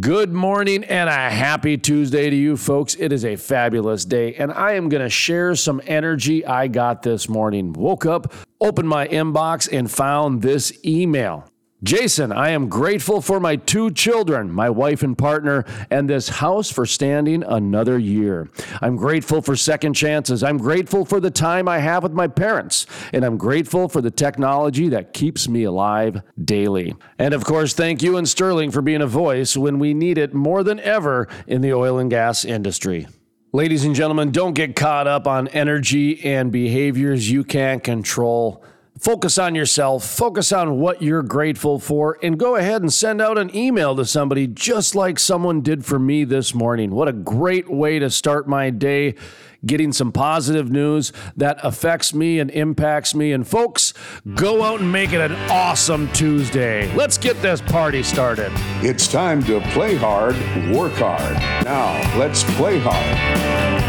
Good morning and a happy Tuesday to you folks. It is a fabulous day and I am going to share some energy I got this morning. Woke up, opened my inbox and found this email. Jason, I am grateful for my two children, my wife and partner, and this house for standing another year. I'm grateful for second chances. I'm grateful for the time I have with my parents. And I'm grateful for the technology that keeps me alive daily. And of course, thank you and Sterling for being a voice when we need it more than ever in the oil and gas industry. Ladies and gentlemen, don't get caught up on energy and behaviors you can't control. Focus on yourself, focus on what you're grateful for, and go ahead and send out an email to somebody just like someone did for me this morning. What a great way to start my day, getting some positive news that affects me and impacts me. And folks, go out and make it an awesome Tuesday. Let's get this party started. It's time to play hard, work hard. Now, let's play hard.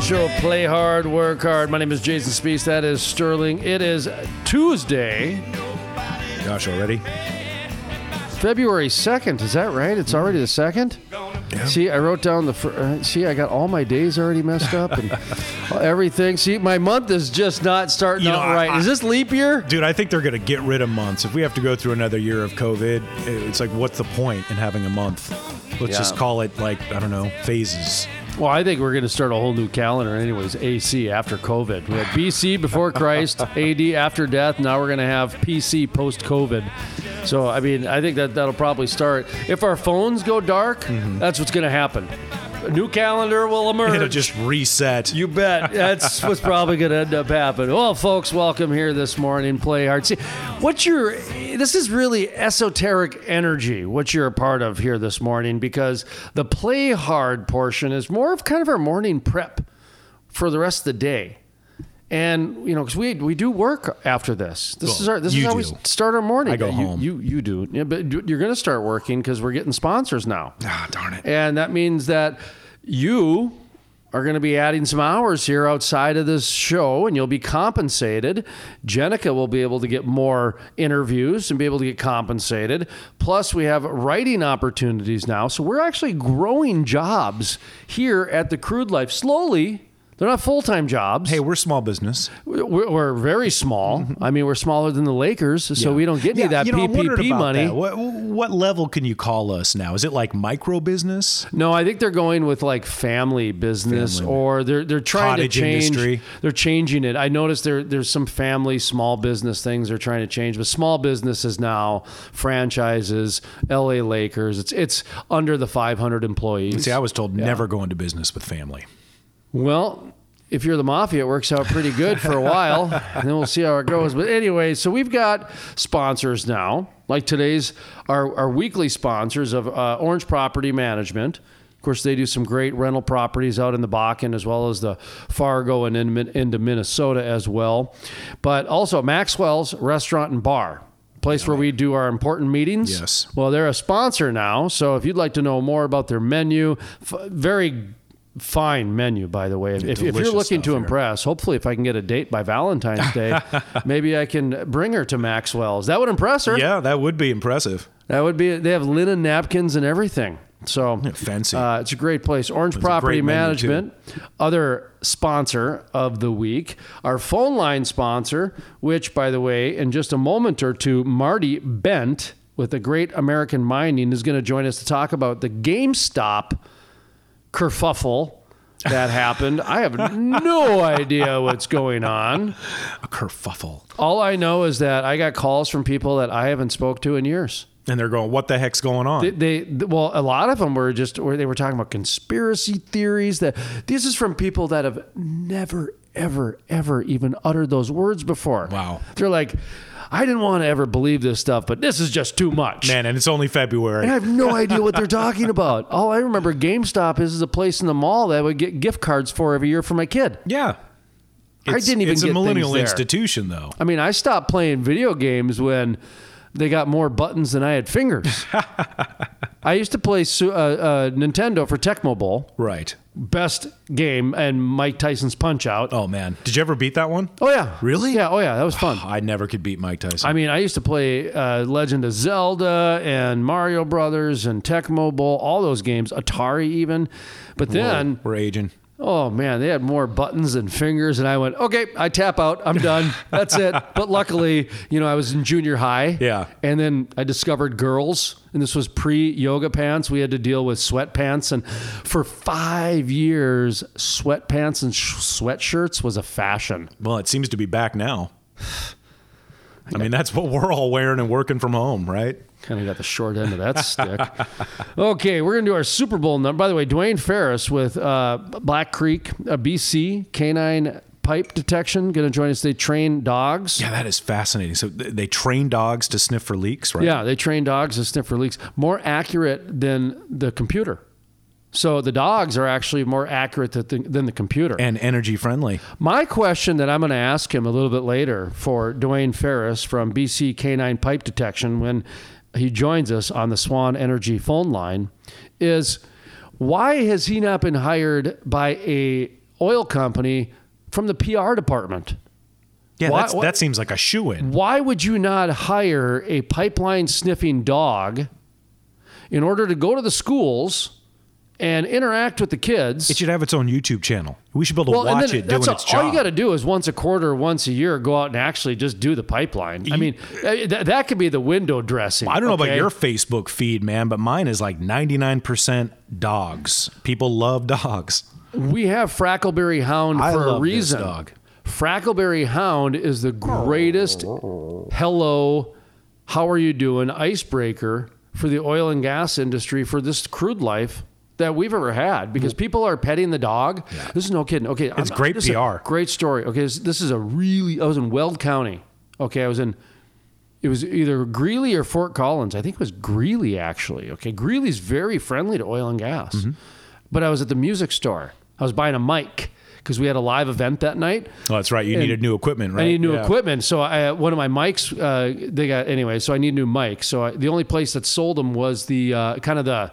Show, play hard, work hard. My name is Jason Spiess. That is Sterling. It is Tuesday. Gosh, already? February 2nd. Is that right? It's already the 2nd? Yeah. See, I wrote down the... See, I got all my days already messed up and everything. See, my month is just not starting out right. Is this leap year? Dude, I think they're going to get rid of months. If we have to go through another year of COVID, it's like, what's the point in having a month? Let's just call it, like, I don't know, phases. Well, I think we're going to start a whole new calendar anyways, AC after COVID. We had BC before Christ, AD after death. Now we're going to have PC post-COVID. So, I mean, I think that'll probably start. If our phones go dark, that's what's going to happen. A new calendar will emerge. It'll just reset. You bet. That's what's probably going to end up happening. Well, folks, welcome here this morning. Play hard. See, this is really esoteric energy, what you're a part of here this morning, because the play hard portion is more of kind of our morning prep for the rest of the day. And, because we do work after this. This is how we start our morning. I go home. You do. Yeah, but you're going to start working because we're getting sponsors now. Ah, darn it. And that means that you are going to be adding some hours here outside of this show, and you'll be compensated. Jenica will be able to get more interviews and be able to get compensated. Plus, we have writing opportunities now. So we're actually growing jobs here at The Crude Life slowly. They're not full-time jobs. Hey, we're small business. We're very small. I mean, we're smaller than the Lakers, so we don't get any of that PPP money. What level can you call us now? Is it like micro business? No, I think they're going with like family business, or they're trying cottage to change. Industry. They're changing it. I noticed there's some family small business things they're trying to change, but small businesses now, franchises, LA Lakers. It's under the 500 employees. See, I was told never go into business with family. Well, if you're the mafia, it works out pretty good for a while, and then we'll see how it goes. But anyway, so we've got sponsors now, like today's our weekly sponsors of Orange Property Management. Of course, they do some great rental properties out in the Bakken, as well as the Fargo and into Minnesota as well. But also Maxwell's Restaurant and Bar. Place where we do our important meetings. Yes. Well, they're a sponsor now, so if you'd like to know more about their menu, very fine menu, by the way. If you're looking to impress, hopefully if I can get a date by Valentine's Day, maybe I can bring her to Maxwell's. That would impress her. Yeah, that would be impressive. They have linen napkins and everything. So fancy. It's a great place. Orange Property Management, other sponsor of the week. Our phone line sponsor, which, by the way, in just a moment or two, Marty Bent with the Great American Mining is going to join us to talk about the GameStop kerfuffle that happened. I have no idea what's going on. A kerfuffle. All I know is that I got calls from people that I haven't spoke to in years. And they're going, what the heck's going on? Well, a lot of them were they were talking about conspiracy theories. This is from people that have never, ever, ever even uttered those words before. Wow. They're like, I didn't want to ever believe this stuff, but this is just too much. Man, and it's only February. And I have no idea what they're talking about. All I remember GameStop is a place in the mall that I would get gift cards for every year for my kid. Yeah. I didn't even get things there. It's a millennial institution, though. I mean, I stopped playing video games when they got more buttons than I had fingers. I used to play Nintendo for Tecmo Bowl. Right. Best game, and Mike Tyson's Punch-Out. Oh, man. Did you ever beat that one? Oh, yeah. Really? Yeah. Oh, yeah. That was fun. I never could beat Mike Tyson. I mean, I used to play Legend of Zelda and Mario Brothers and Tecmo Bowl, all those games, Atari even. But then... We're aging. Oh, man, they had more buttons and fingers, and I went, okay, I tap out. I'm done. That's it. But luckily, you know, I was in junior high, yeah, and then I discovered girls, and this was pre-yoga pants. We had to deal with sweatpants, and for 5 years, sweatpants and sweatshirts was a fashion. Well, it seems to be back now. I mean, that's what we're all wearing and working from home, right? Kind of got the short end of that stick. Okay, we're going to do our Super Bowl number. By the way, Dwayne Ferris with Black Creek, BC, Canine Pipe Detection, going to join us. They train dogs. Yeah, that is fascinating. So they train dogs to sniff for leaks, right? Yeah, they train dogs to sniff for leaks. More accurate than the computer. So the dogs are actually more accurate than the computer. And energy friendly. My question that I'm going to ask him a little bit later for Dwayne Ferris from BC Canine Pipe Detection when he joins us on the Swan Energy phone line is, why has he not been hired by a oil company from the PR department? Yeah, that seems like a shoo-in. Why would you not hire a pipeline sniffing dog in order to go to the schools and interact with the kids? It should have its own YouTube channel. We should be able to watch it doing its job. All you got to do is once a quarter, once a year, go out and actually just do the pipeline. I mean, that could be the window dressing. I don't know about your Facebook feed, man, but mine is like 99% dogs. People love dogs. We have Frackleberry Hound for a reason. I love this dog. Frackleberry Hound is the greatest hello, how are you doing, icebreaker for the oil and gas industry for this crude life that we've ever had, because people are petting the dog. Yeah. This is no kidding. Okay, it's great PR. Great story. Okay, this is a really... I was in Weld County. Okay, I was in... It was either Greeley or Fort Collins. I think it was Greeley, actually. Okay, Greeley's very friendly to oil and gas. Mm-hmm. But I was at the music store. I was buying a mic because we had a live event that night. Oh, that's right. You needed new equipment, right? I needed new equipment. So one of my mics, so I need a new mic. So the only place that sold them was the kind of the...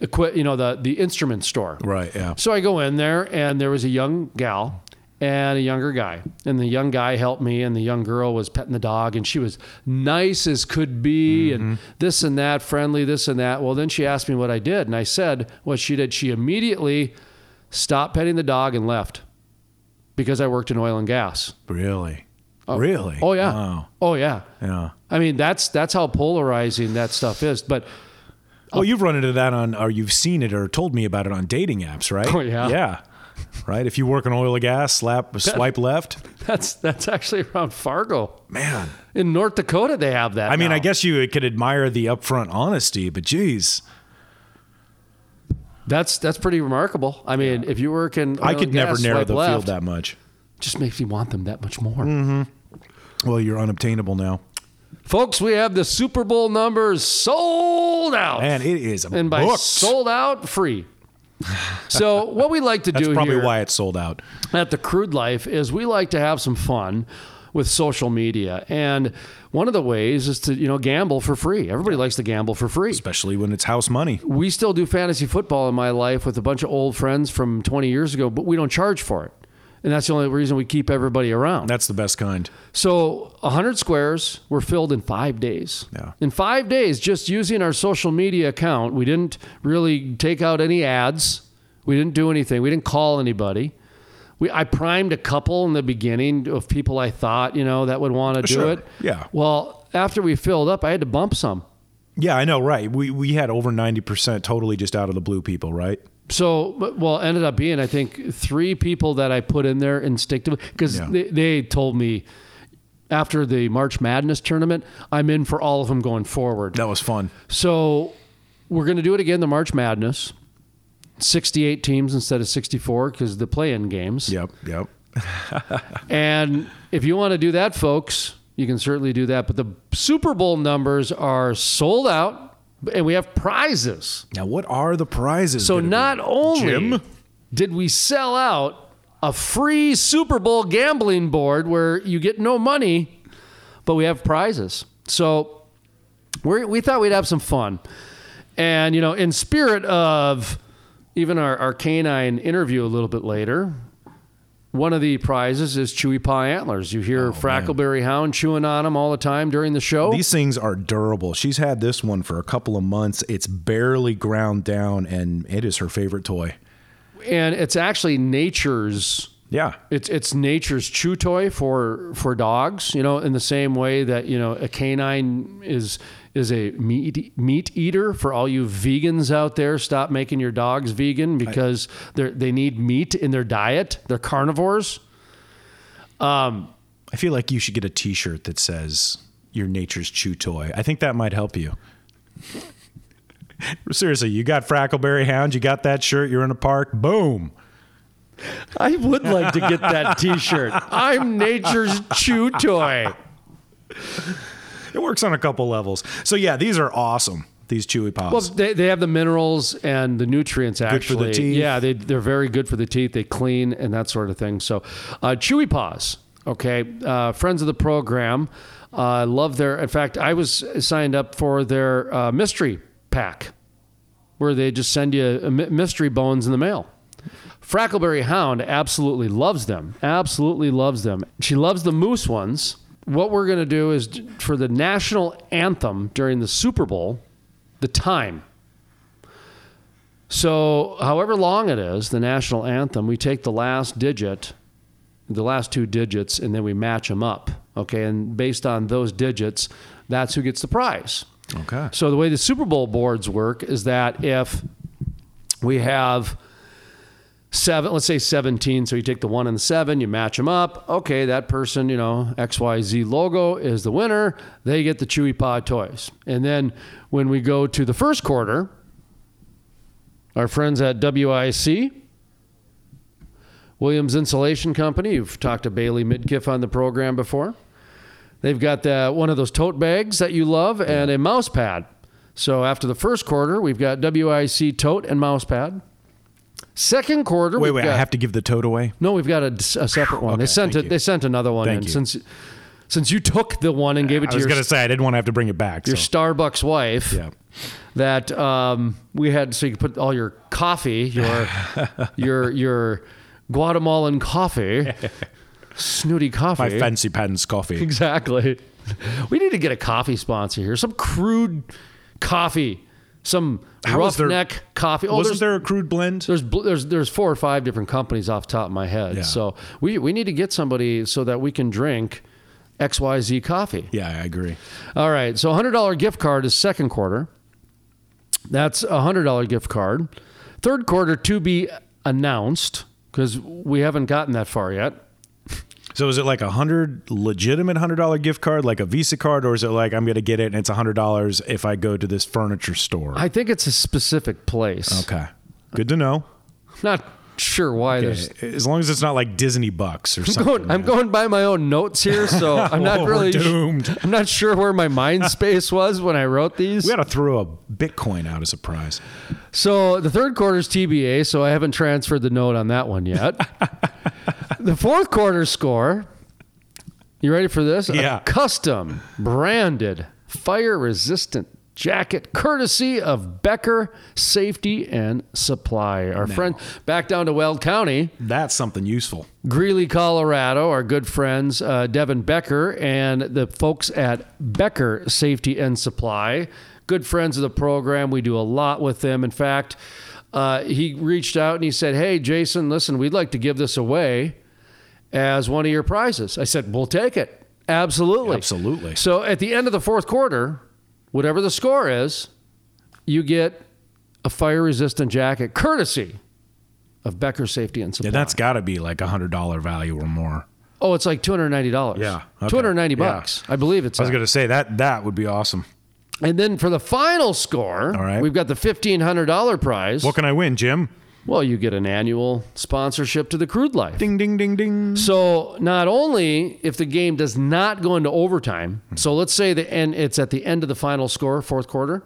the instrument store. Right, yeah. So I go in there, and there was a young gal and a younger guy. And the young guy helped me, and the young girl was petting the dog, and she was nice as could be, mm-hmm. and this and that, friendly, this and that. Well, then she asked me what I did, and I said what she did. She immediately stopped petting the dog and left because I worked in oil and gas. Really? Really? Oh, yeah. Wow. Oh, yeah. Yeah. I mean, that's how polarizing that stuff is, but... Oh, you've run into that or you've seen it or told me about it on dating apps, right? Oh, yeah. Yeah. Right? If you work in oil or gas, swipe left. That's actually around Fargo. Man. In North Dakota, they have that. I mean, I guess you could admire the upfront honesty, but geez. That's pretty remarkable. I mean, if you work in oil I could gas, never narrow the left, field that much. Just makes you want them that much more. Mm-hmm. Well, you're unobtainable now. Folks, we have the Super Bowl numbers sold out. Man, it is booked. And by sold out, free. So what we like to do here... That's probably why it's sold out. At The Crude Life is we like to have some fun with social media. And one of the ways is to, gamble for free. Everybody likes to gamble for free. Especially when it's house money. We still do fantasy football in my life with a bunch of old friends from 20 years ago, but we don't charge for it. And that's the only reason we keep everybody around. That's the best kind. So 100 squares were filled in 5 days. Yeah. In 5 days, just using our social media account, we didn't really take out any ads. We didn't do anything. We didn't call anybody. I primed a couple in the beginning of people I thought, that would want to do it. Yeah. Well, after we filled up, I had to bump some. Yeah, I know, right. We had over 90% totally just out of the blue people, right? So, ended up being, I think, 3 people that I put in there instinctively because they told me after the March Madness tournament, I'm in for all of them going forward. That was fun. So we're going to do it again, the March Madness, 68 teams instead of 64 because the play-in games. Yep. And if you want to do that, folks, you can certainly do that. But the Super Bowl numbers are sold out. And we have prizes. Now, what are the prizes? So not only did we sell out a free Super Bowl gambling board where you get no money, but we have prizes. So we thought we'd have some fun. And, you know, in spirit of even our canine interview a little bit later, one of the prizes is Chewy Paw antlers. You hear Frackleberry Hound chewing on them all the time during the show. These things are durable. She's had this one for a couple of months. It's barely ground down, and it is her favorite toy. And it's actually nature's. Yeah. It's nature's chew toy for dogs, you know, in the same way that, you know, a canine is a meat eater. For all you vegans out there, stop making your dogs vegan because they need meat in their diet. They're carnivores. I feel like you should get a t-shirt that says "Your nature's chew toy." I think that might help you. Seriously, you got Frackleberry Hound, you got that shirt, you're in a park, boom. I would like to get that t-shirt. I'm nature's chew toy. It works on a couple levels. So yeah, these are awesome. These Chewy Paws. Well, they have the minerals and the nutrients actually. Good for the teeth. Yeah, they're very good for the teeth. They clean and that sort of thing. So Chewy Paws, okay, friends of the program. Love their, in fact, I was signed up for their mystery pack where they just send you mystery bones in the mail. Frackleberry Hound absolutely loves them. Absolutely loves them. She loves the moose ones. What we're going to do is for the national anthem during the Super Bowl, the time. So however long it is, the national anthem, we take the last digit, the last two digits, and then we match them up. Okay. And based on those digits, that's who gets the prize. Okay. So the way the Super Bowl boards work is that if we have let's say 17. So you take the 1 and the 7, you match them up. Okay, that person, you know, XYZ logo is the winner. They get the Chewy Paw toys. And then when we go to the first quarter, our friends at WIC, Williams Insulation Company, you've talked to Bailey Midkiff on the program before. They've got one of those tote bags that you love and a mouse pad. So after the first quarter, we've got WIC tote and mouse pad. Second quarter. Wait, I have to give the tote away? No, we've got a separate one. Okay, they sent another one in. Since you took the one and gave it to your... I was going to say, I didn't want to have to bring it back. Your Starbucks wife. Yeah. That we had, so you could put all your coffee, your Guatemalan coffee, snooty coffee. My fancy pants coffee. Exactly. We need to get a coffee sponsor here. Some crude coffee. Some roughneck coffee. Oh, wasn't there a crude blend? There's 4 or 5 different companies off the top of my head. Yeah. So we need to get somebody so that we can drink XYZ coffee. Yeah, I agree. All right. So $100 gift card is second quarter. That's $100 gift card. Third quarter to be announced because we haven't gotten that far yet. So is it like legitimate $100 gift card, like a Visa card, or is it like I'm going to get it and it's $100 if I go to this furniture store? I think it's a specific place. Okay. Good to know. Not sure why. Okay. As long as it's not like Disney bucks or something. I'm going by my own notes here, so I'm not really doomed. I'm not sure where my mind space was when I wrote these. We had to throw a Bitcoin out as a prize. So the third quarter is TBA, so I haven't transferred the note on that one yet. The fourth quarter score, you ready for this? Yeah. A custom branded fire resistant jacket courtesy of Becker Safety and Supply. Our friend back down to Weld County. That's something useful. Greeley, Colorado, our good friends Devin Becker and the folks at Becker Safety and Supply. Good friends of the program. We do a lot with them. In fact, he reached out and he said, "Hey, Jason, listen, we'd like to give this away as one of your prizes." I said, "We'll take it. Absolutely." Absolutely. So at the end of the fourth quarter, whatever the score is, you get a fire-resistant jacket courtesy of Becker Safety and Supply. Yeah, that's got to be like $100 value or more. Oh, it's like $290. Yeah. Okay. $290. Yeah. I believe it's. I was going to say that would be awesome. And then for the final score, We've got the $1,500 prize. What can I win, Jim? Well, you get an annual sponsorship to the Crude Life. Ding, ding, ding, ding. So not only if the game does not go into overtime, so let's say it's at the end of the final score, fourth quarter,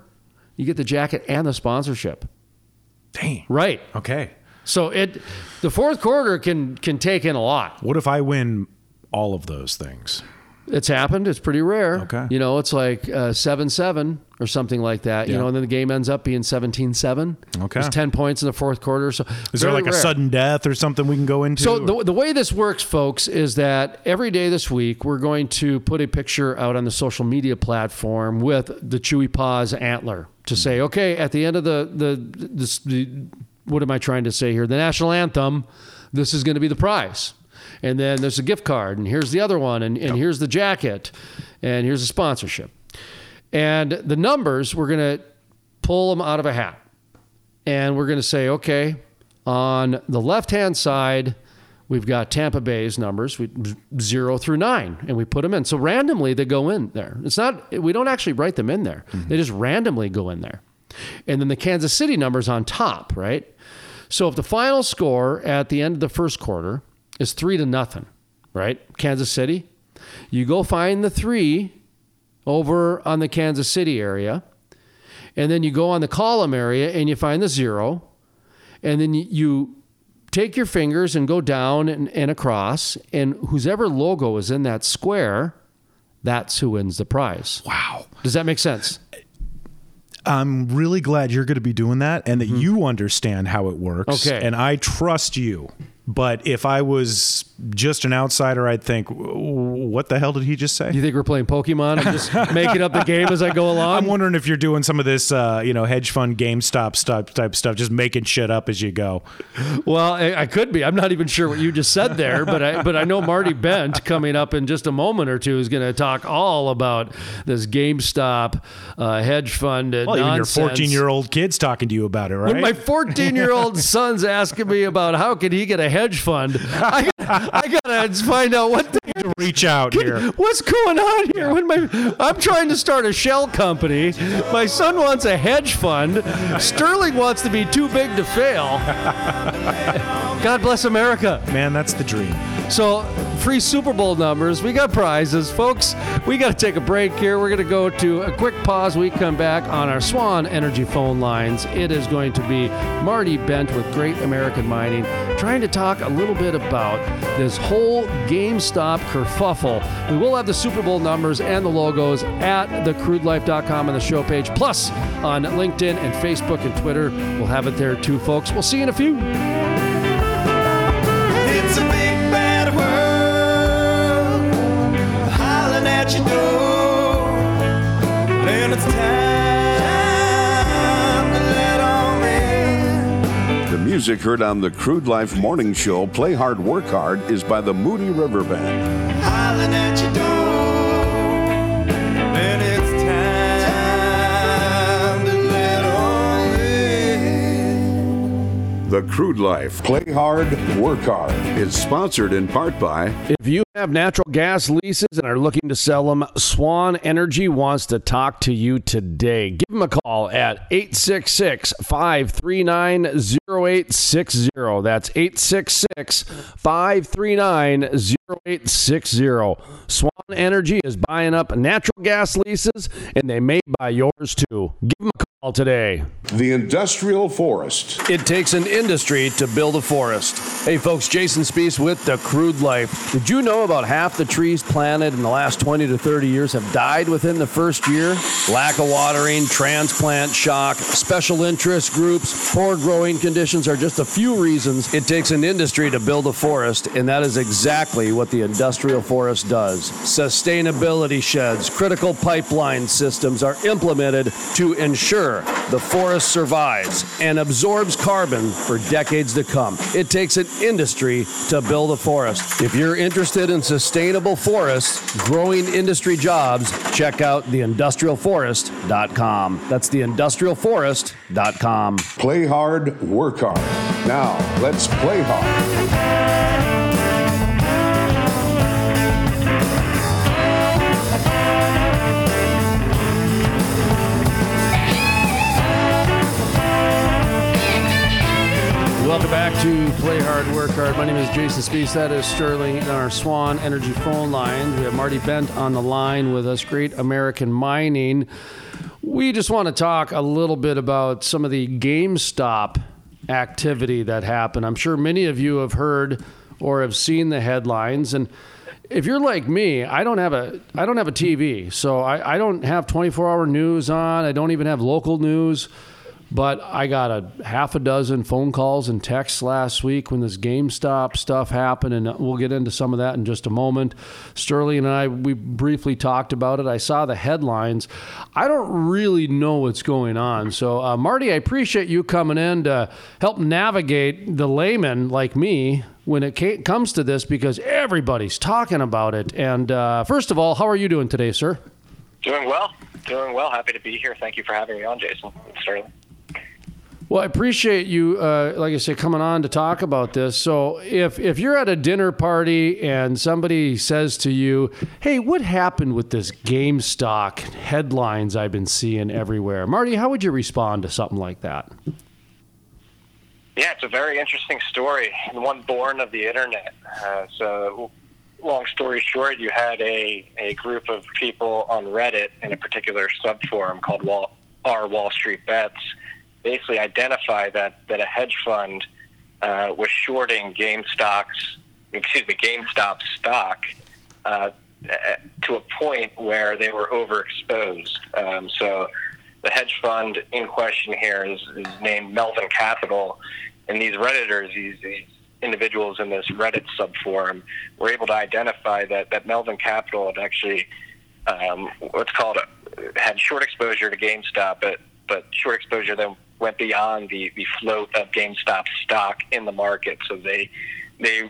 you get the jacket and the sponsorship. Dang. Right. Okay. So the fourth quarter can take in a lot. What if I win all of those things? It's happened. It's pretty rare. Okay. You know, it's like 7-7 or something like that. Yeah. You know, and then the game ends up being 17-7. Okay. There's 10 points in the fourth quarter. So is there like rare. A sudden death or something we can go into? So the way this works, folks, is that every day this week, we're going to put a picture out on the social media platform with the Chewy Paws antler to say, okay, at the end of the what am I trying to say here? The national anthem, this is going to be the prize. And then there's a gift card, and here's the other one, and yep. here's the jacket, and here's a sponsorship. And the numbers, we're going to pull them out of a hat. And we're going to say, okay, on the left-hand side, we've got Tampa Bay's numbers, 0-9, and we put them in. So randomly, they go in there. We don't actually write them in there. Mm-hmm. They just randomly go in there. And then the Kansas City number's on top, right? So if the final score at the end of the first quarter is 3-0, right? Kansas City. You go find the 3 over on the Kansas City area, and then you go on the column area and you find the 0, and then you take your fingers and go down and across, and whosever logo is in that square, that's who wins the prize. Wow. Does that make sense? I'm really glad you're going to be doing that and that mm-hmm. you understand how it works. Okay. And I trust you. But if I was just an outsider, I'd think, what the hell did he just say? You think we're playing Pokemon and just making up the game as I go along? I'm wondering if you're doing some of this hedge fund GameStop type stuff, just making shit up as you go. Well, I could be. I'm not even sure what you just said there, but I know Marty Bent coming up in just a moment or two is going to talk all about this GameStop hedge fund nonsense. Even your 14-year-old kid's talking to you about it, right? When my 14-year-old son's asking me about how can he get a hedge fund, I gotta find out what to reach out here. What's going on here? Yeah. I'm trying to start a shell company. My son wants a hedge fund. Sterling wants to be too big to fail. God bless America. Man, that's the dream. So, free Super Bowl numbers. We got prizes, folks. We got to take a break here. We're going to go to a quick pause. We come back on our Swan Energy phone lines. It is going to be Marty Bent with Great American Mining, trying to talk a little bit about this whole GameStop kerfuffle. We will have the Super Bowl numbers and the logos at thecrudelife.com on the show page, plus on LinkedIn and Facebook and Twitter. We'll have it there too, folks. We'll see you in a few. It's a big bad world, hollering at your door, and it's time to let on in. The music heard on the Crude Life Morning Show, Play Hard, Work Hard, is by the Moody River Band. Hollering at your door, and it's time to let on in. The Crude Life, Play Hard, Work Hard, is sponsored in part by... If you have natural gas leases and are looking to sell them, Swan Energy wants to talk to you today. Give them a call at 866-539-0860. That's 866-539-0860. Swan Energy is buying up natural gas leases, and they may buy yours too. Give them a call today. The Industrial Forest. It takes an industry to build a forest. Hey folks, Jason Spiess with The Crude Life. Did you know about half the trees planted in the last 20 to 30 years have died within the first year? Lack of watering, transplant shock, special interest groups, poor growing conditions are just a few reasons it takes an industry to build a forest, and that is exactly what the Industrial Forest does. Sustainability sheds, critical pipeline systems are implemented to ensure the forest survives and absorbs carbon for decades to come. It takes an industry to build a forest. If you're interested in sustainable forests, growing industry jobs, check out theindustrialforest.com. That's theindustrialforest.com. Play hard, work hard. Now, let's play hard. Welcome back to Play Hard, Work Hard. My name is Jason Spiess. That is Sterling in our Swan Energy phone lines. We have Marty Bent on the line with us, Great American Mining. We just want to talk a little bit about some of the GameStop activity that happened. I'm sure many of you have heard or have seen the headlines. And if you're like me, I don't have a TV, so I don't have 24-hour news on. I don't even have local news. But I got a half a dozen phone calls and texts last week when this GameStop stuff happened, and we'll get into some of that in just a moment. Sterling and I, we briefly talked about it. I saw the headlines. I don't really know what's going on. So, Marty, I appreciate you coming in to help navigate the layman like me when it comes to this, because everybody's talking about it. And first of all, how are you doing today, sir? Doing well. Happy to be here. Thank you for having me on, Jason. Sterling. Well, I appreciate you, like I say, coming on to talk about this. So if you're at a dinner party and somebody says to you, hey, what happened with this GameStop headlines I've been seeing everywhere? Marty, how would you respond to something like that? Yeah, it's a very interesting story, and one born of the internet. So long story short, you had a group of people on Reddit in a particular subforum called Wall Street Bets, basically identify that a hedge fund was shorting GameStop stock to a point where they were overexposed. So the hedge fund in question here is named Melvin Capital, and these Redditors, these individuals in this Reddit subforum, were able to identify that Melvin Capital had actually had short exposure to GameStop, but short exposure then went beyond the float of GameStop stock in the market. So they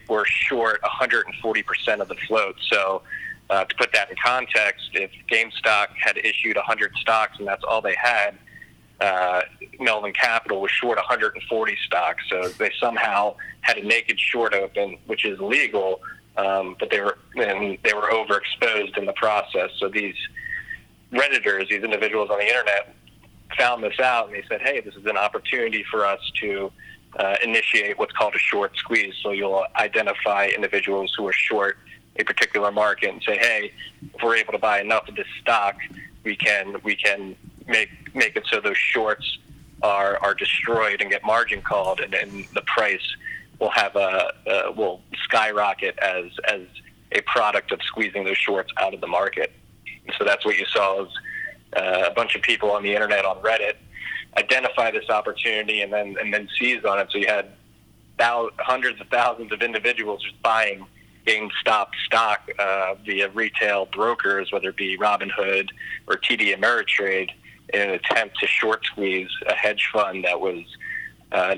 were short 140% of the float. So to put that in context, if GameStop had issued 100 stocks and that's all they had, Melvin Capital was short 140 stocks. So they somehow had a naked short open, which is illegal, but they were overexposed in the process. So these Redditors, these individuals on the internet, found this out, and they said, hey, this is an opportunity for us to initiate what's called a short squeeze. So you'll identify individuals who are short a particular market and say, hey, if we're able to buy enough of this stock, we can make it so those shorts are destroyed and get margin called, and the price will have will skyrocket as a product of squeezing those shorts out of the market. And so that's what you saw, is a bunch of people on the internet on Reddit identify this opportunity and then seize on it. So you had hundreds of thousands of individuals just buying GameStop stock via retail brokers, whether it be Robinhood or TD Ameritrade, in an attempt to short squeeze a hedge fund that was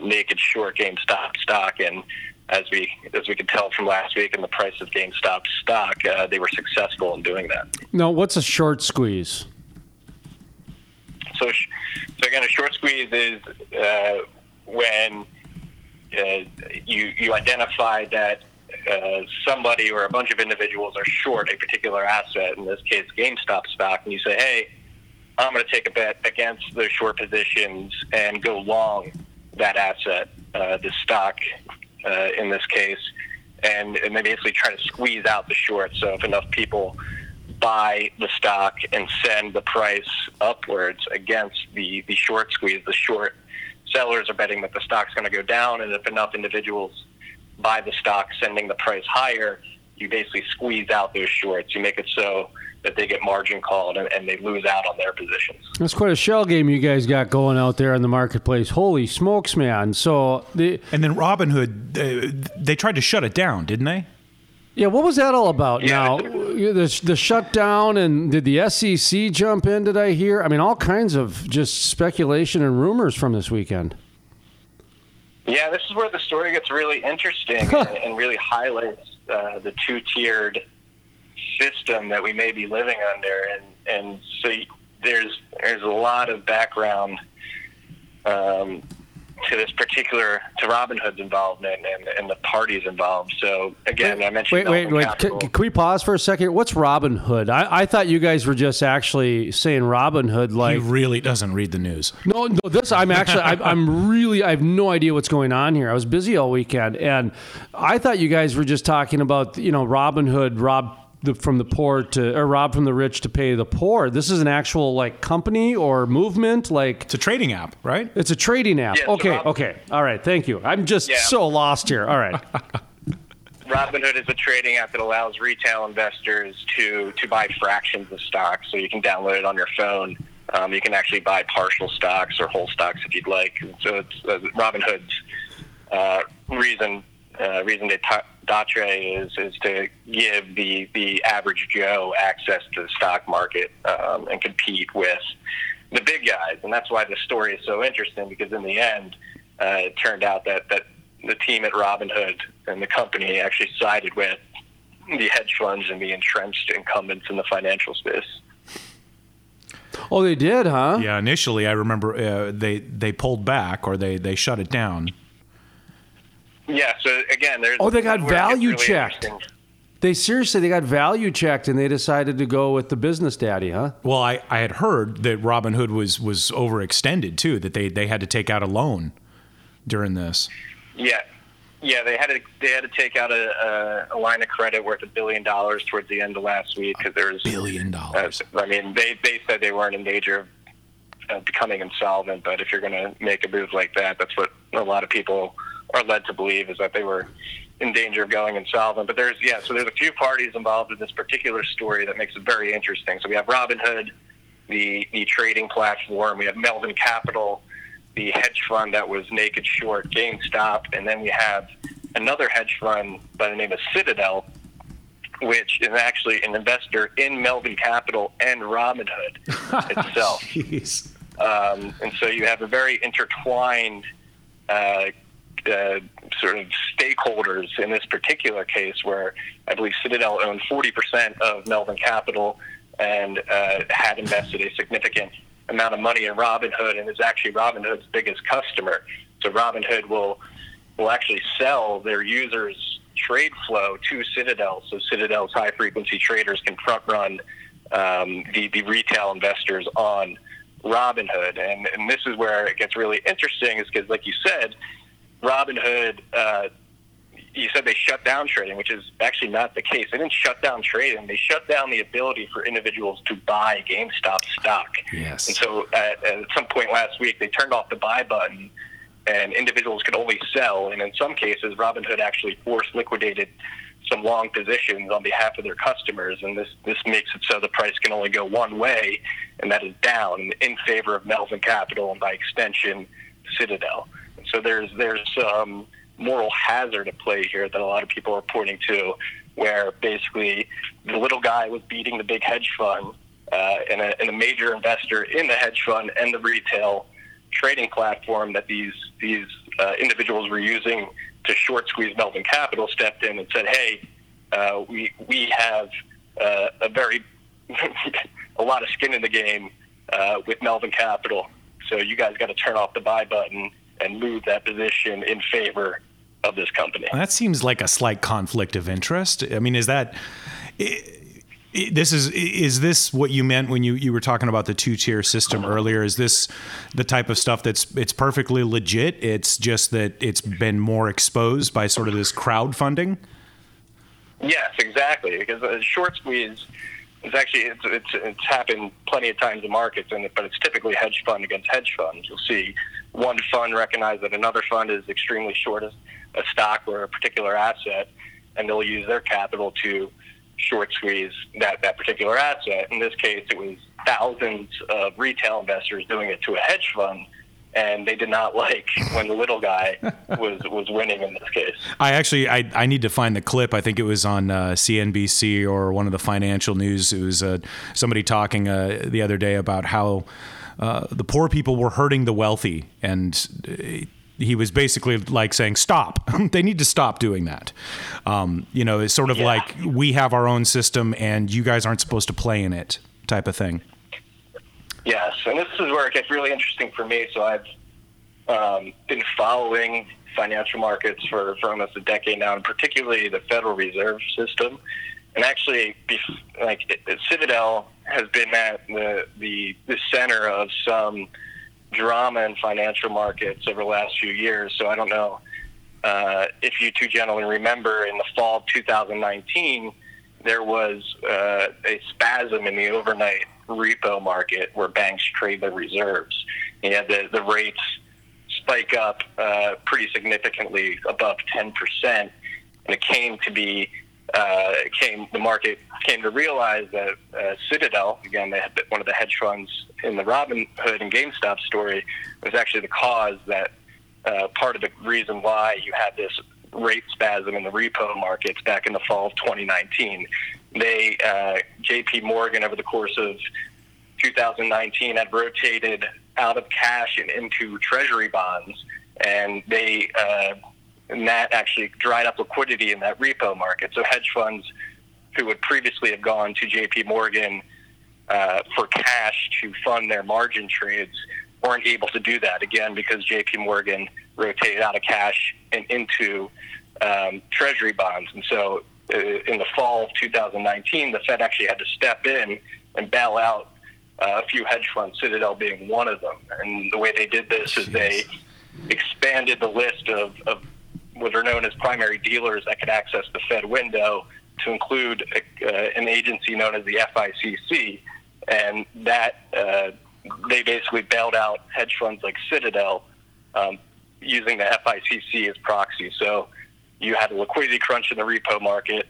naked short GameStop stock. And as we could tell from last week and the price of GameStop stock, they were successful in doing that. Now, what's a short squeeze? So again, a short squeeze is when you identify that somebody or a bunch of individuals are short a particular asset, in this case GameStop stock, and you say, hey, I'm going to take a bet against those short positions and go long that asset, the stock in this case, and they basically try to squeeze out the short. So if enough people buy the stock and send the price upwards against the short squeeze, the short sellers are betting that the stock's going to go down, and if enough individuals buy the stock sending the price higher, you basically squeeze out those shorts. You make it so that they get margin called and they lose out on their positions. That's quite a shell game you guys got going out there in the marketplace. Holy smokes, man. So and then Robinhood, they tried to shut it down, didn't they? Yeah, what was that all about? Yeah. Now, the shutdown, and did the SEC jump in, did I hear? I mean, all kinds of just speculation and rumors from this weekend. Yeah, this is where the story gets really interesting and really highlights the two-tiered system that we may be living under. And so there's a lot of background to this particular, to Robinhood's involvement and the parties involved. So again, I mentioned. Wait. Can we pause for a second? What's Robinhood? I thought you guys were just actually saying Robinhood. Like, he really doesn't read the news. No. This I'm actually. I'm really. I have no idea what's going on here. I was busy all weekend, and I thought you guys were just talking about Robinhood. Rob from the poor to, or rob from the rich to pay the poor. This is an actual like company or movement, like it's a trading app, right? It's a trading app. Yeah, okay, okay, all right. Thank you. I'm just so lost here. All right. Robinhood is a trading app that allows retail investors to buy fractions of stocks. So you can download it on your phone. You can actually buy partial stocks or whole stocks if you'd like. So it's Robinhood's reason to Daughtry is to give the average Joe access to the stock market and compete with the big guys. And that's why this story is so interesting, because in the end, it turned out that the team at Robinhood and the company actually sided with the hedge funds and the entrenched incumbents in the financial space. Oh, they did, huh? Yeah, initially, I remember they pulled back, or they shut it down. Yeah, so again, there's... Oh, they got value really checked. They got value checked, and they decided to go with the business daddy, huh? Well, I had heard that Robinhood was overextended, too, that they had to take out a loan during this. Yeah. Yeah, they had to take out a line of credit worth $1 billion towards the end of last week, because there's $1 billion. I mean, they said they weren't in danger of becoming insolvent, but if you're going to make a move like that, that's what a lot of people are led to believe, is that they were in danger of going insolvent. But there's a few parties involved in this particular story that makes it very interesting. So we have Robinhood, the trading platform. We have Melvin Capital, the hedge fund that was naked short GameStop, and then we have another hedge fund by the name of Citadel, which is actually an investor in Melvin Capital and Robinhood itself. Jeez. And so you have a very intertwined sort of stakeholders in this particular case, where I believe Citadel owned 40% of Melvin Capital and had invested a significant amount of money in Robinhood, and is actually Robinhood's biggest customer. So Robinhood will actually sell their users' trade flow to Citadel, so Citadel's high-frequency traders can front-run the retail investors on Robinhood. And this is where it gets really interesting, is because, like you said, Robinhood, you said they shut down trading, which is actually not the case. They didn't shut down trading. They shut down the ability for individuals to buy GameStop stock. Yes. And so at some point last week, they turned off the buy button, and individuals could only sell. And in some cases, Robinhood actually forced liquidated some long positions on behalf of their customers. And this makes it so the price can only go one way, and that is down in favor of Melvin Capital and, by extension, Citadel. So there's moral hazard at play here that a lot of people are pointing to, where basically the little guy was beating the big hedge fund, and a major investor in the hedge fund and the retail trading platform that these individuals were using to short squeeze Melvin Capital stepped in and said, "Hey, we have a lot of skin in the game with Melvin Capital, so you guys got to turn off the buy button and move that position in favor of this company." That seems like a slight conflict of interest. I mean, is this what you meant when you were talking about the two-tier system earlier? Is this the type of stuff it's perfectly legit? It's just that it's been more exposed by sort of this crowdfunding? Yes, exactly. Because a short squeeze is actually, it's happened plenty of times in markets, but it's typically hedge fund against hedge funds. You'll see one fund recognize that another fund is extremely short a stock or a particular asset, and they'll use their capital to short squeeze that particular asset. In this case, it was thousands of retail investors doing it to a hedge fund, and they did not like when the little guy was winning in this case. I need to find the clip. I think it was on CNBC or one of the financial news. It was somebody talking the other day about how the poor people were hurting the wealthy, and he was basically like saying, stop, they need to stop doing that. It's sort of like, we have our own system and you guys aren't supposed to play in it, type of thing. Yes, and this is where it gets really interesting for me. So I've been following financial markets for almost a decade now, and particularly the Federal Reserve System. And actually, Citadel has been at the center of some drama in financial markets over the last few years. So I don't know if you two gentlemen remember, in the fall of 2019, there was a spasm in the overnight repo market where banks trade their reserves. You had the rates spike up pretty significantly above 10%, and it came to be the market came to realize that Citadel, again, they had one of the hedge funds in the Robinhood and GameStop story, was actually the cause that part of the reason why you had this rate spasm in the repo markets back in the fall of 2019. They, JP Morgan, over the course of 2019, had rotated out of cash and into treasury bonds, and they and that actually dried up liquidity in that repo market. So hedge funds who would previously have gone to JP Morgan for cash to fund their margin trades weren't able to do that, again, because JP Morgan rotated out of cash and into treasury bonds. And so in the fall of 2019, the Fed actually had to step in and bail out a few hedge funds, Citadel being one of them. And the way they did this is they expanded the list of what are known as primary dealers that could access the Fed window to include an agency known as the FICC, and that they basically bailed out hedge funds like Citadel using the FICC as proxy. So you had a liquidity crunch in the repo market.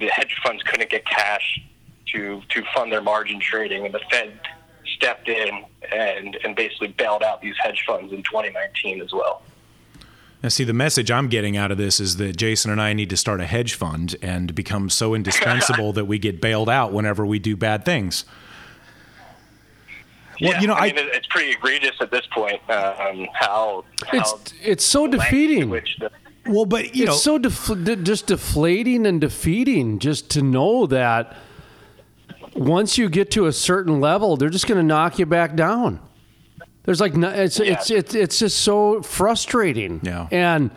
The hedge funds couldn't get cash to fund their margin trading, and the Fed stepped in and basically bailed out these hedge funds in 2019 as well. Now, see, the message I'm getting out of this is that Jason and I need to start a hedge fund and become so indispensable that we get bailed out whenever we do bad things. Well, yeah, you know, I mean, it's pretty egregious at this point. It's so defeating. Just deflating and defeating just to know that once you get to a certain level, they're just going to knock you back down. There's like it's just so frustrating. Yeah. And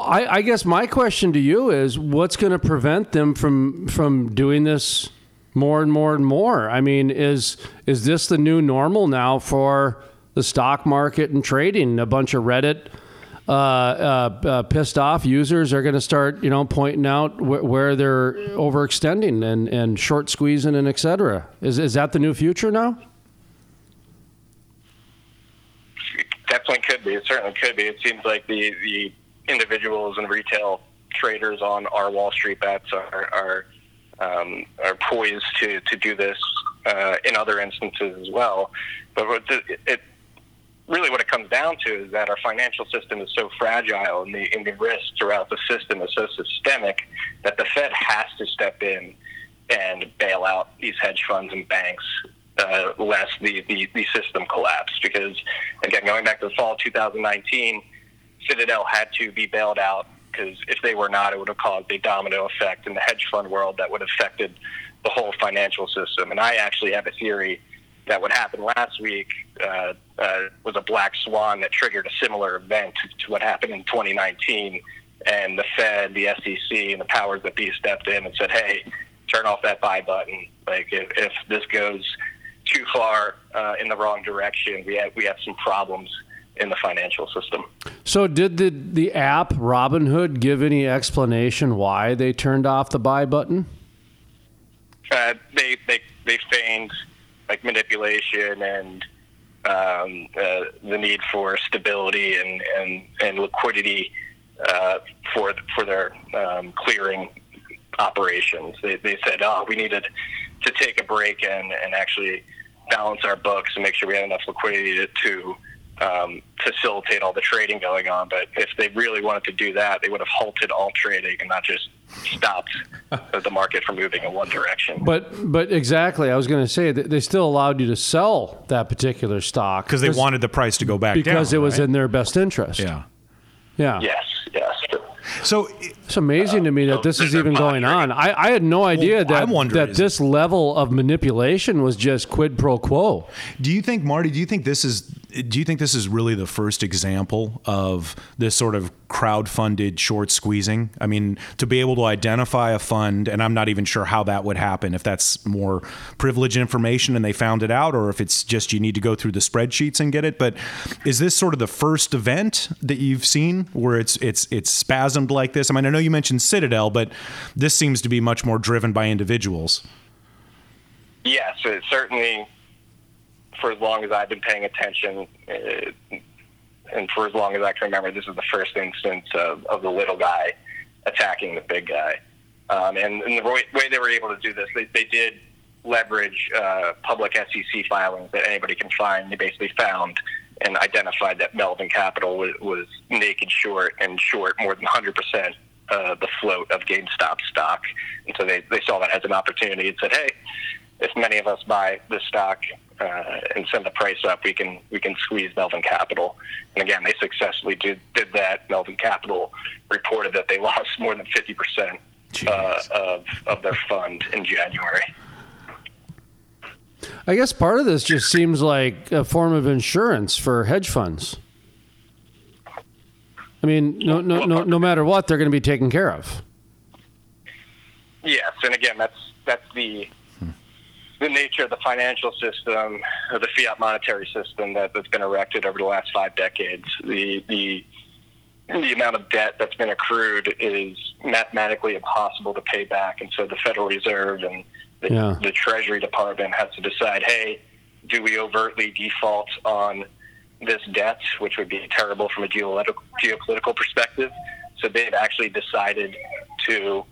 I guess my question to you is, what's going to prevent them from doing this more and more and more? I mean, is this the new normal now for the stock market and trading? A bunch of Reddit pissed off users are going to start, pointing out where they're overextending and short squeezing and et cetera. Is that the new future now? Definitely could be. It certainly could be. It seems like the individuals and retail traders on our Wall Street Bets are poised to do this in other instances as well. But what it comes down to is that our financial system is so fragile, and the risk throughout the system is so systemic that the Fed has to step in and bail out these hedge funds and banks, lest the system collapsed. Because, again, going back to the fall of 2019, Citadel had to be bailed out, because if they were not, it would have caused a domino effect in the hedge fund world that would have affected the whole financial system. And I actually have a theory that what happened last week was a black swan that triggered a similar event to what happened in 2019, and the Fed, the SEC, and the powers that be stepped in and said, hey, turn off that buy button. Like, if this goes too far in the wrong direction, we have some problems in the financial system. So did the app Robinhood give any explanation why they turned off the buy button? They feigned like manipulation and the need for stability and liquidity for their clearing operations. They said, we needed to take a break and actually balance our books and make sure we had enough liquidity to facilitate all the trading going on. But if they really wanted to do that, they would have halted all trading and not just stopped the market from moving in one direction. But exactly, I was going to say that they still allowed you to sell that particular stock because they wanted the price to go back down. Because it was in their best interest. Yeah. Yeah. Yes. So it's amazing to me that this is even going on. I had no idea that this level of manipulation was just quid pro quo. Do you think, Marty, this is do you think this is really the first example of this sort of crowdfunded short squeezing? I mean, to be able to identify a fund, and I'm not even sure how that would happen, if that's more privileged information and they found it out, or if it's just you need to go through the spreadsheets and get it. But is this sort of the first event that you've seen where it's spasmed like this? I mean, I know you mentioned Citadel, but this seems to be much more driven by individuals. Yes, it certainly, for as long as I've been paying attention, and for as long as I can remember, this is the first instance of the little guy attacking the big guy. And the way they were able to do this, they did leverage public SEC filings that anybody can find. They basically found and identified that Melvin Capital was naked short and short more than 100% the float of GameStop stock. And so they saw that as an opportunity and said, hey, if many of us buy this stock and send the price up, we can squeeze Melvin Capital. And again, they successfully did that. Melvin Capital reported that they lost more than 50% of their fund in January. I guess part of this just seems like a form of insurance for hedge funds. I mean, no matter what, they're going to be taken care of. Yes, and again, that's the nature of the financial system, or the fiat monetary system that's been erected over the last 5 decades. The amount of debt that's been accrued is mathematically impossible to pay back, and so the Federal Reserve and the Treasury Department has to decide, hey, do we overtly default on this debt, which would be terrible from a geopolitical perspective? So they've actually decided to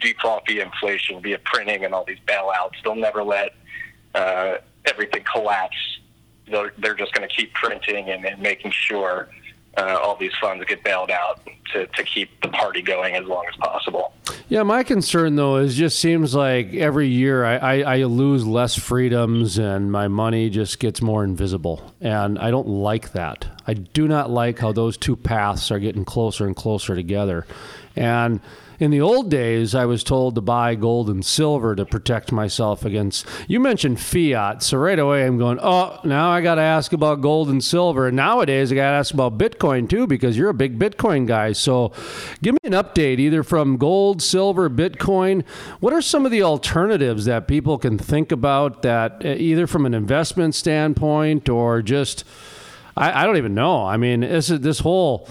default via inflation, via printing and all these bailouts. They'll never let everything collapse. They're just going to keep printing and making sure all these funds get bailed out to keep the party going as long as possible. Yeah, my concern, though, is just seems like every year I lose less freedoms and my money just gets more invisible. And I don't like that. I do not like how those two paths are getting closer and closer together. And in the old days, I was told to buy gold and silver to protect myself against. You mentioned fiat, so right away I'm going, oh, now I got to ask about gold and silver. And nowadays, I got to ask about Bitcoin, too, because you're a big Bitcoin guy. So give me an update, either from gold, silver, Bitcoin. What are some of the alternatives that people can think about that either from an investment standpoint or just, I don't even know. I mean, this whole...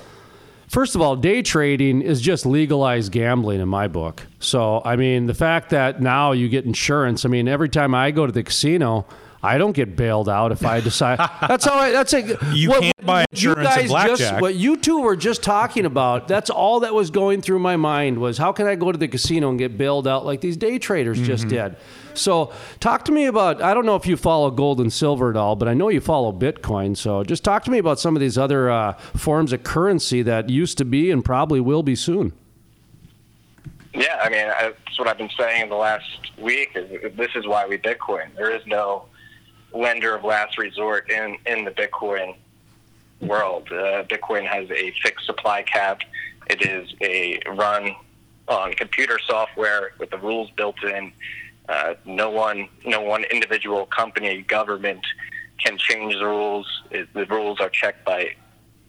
First of all, day trading is just legalized gambling in my book. So, I mean, the fact that now you get insurance, I mean, every time I go to the casino, I don't get bailed out if I decide. Can't buy insurance in blackjack. What you two were just talking about, that's all that was going through my mind was how can I go to the casino and get bailed out like these day traders just did? So talk to me about, I don't know if you follow gold and silver at all, but I know you follow Bitcoin. So just talk to me about some of these other forms of currency that used to be and probably will be soon. Yeah, I mean, that's what I've been saying in the last week. This is why we Bitcoin. There is no lender of last resort in the Bitcoin world. Bitcoin has a fixed supply cap. It is a run on computer software with the rules built in. No one individual company, government can change the rules. The rules are checked by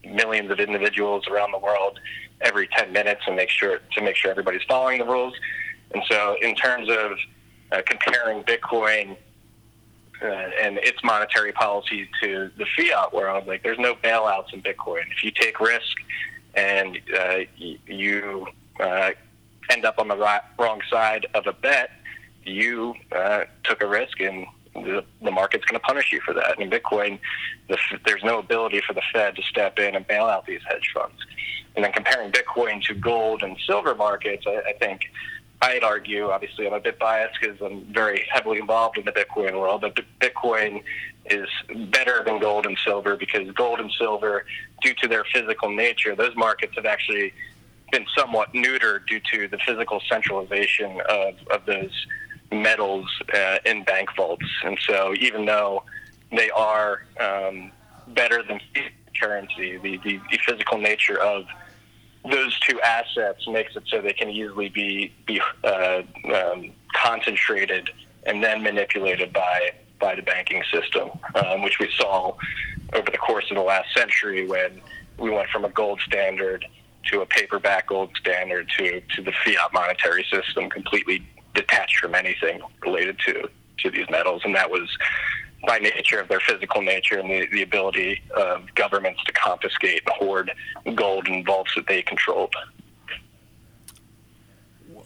millions of individuals around the world every 10 minutes and make sure everybody's following the rules. And so in terms of comparing Bitcoin and its monetary policy to the fiat world, like there's no bailouts in Bitcoin. If you take risk and you end up on the wrong side of a bet, you took a risk, and the market's going to punish you for that. And in Bitcoin, there's no ability for the Fed to step in and bail out these hedge funds. And then comparing Bitcoin to gold and silver markets, I think I'd argue, obviously I'm a bit biased because I'm very heavily involved in the Bitcoin world, but Bitcoin is better than gold and silver because gold and silver, due to their physical nature, those markets have actually been somewhat neutered due to the physical centralization of those metals in bank vaults. And so even though they are better than currency, the physical nature of those two assets makes it so they can easily be concentrated and then manipulated by by the banking system, which we saw over the course of the last century when we went from a gold standard to a paperback gold standard to the fiat monetary system, completely detached from anything related to these metals. And that was by nature of their physical nature and the ability of governments to confiscate and hoard gold and vaults that they controlled.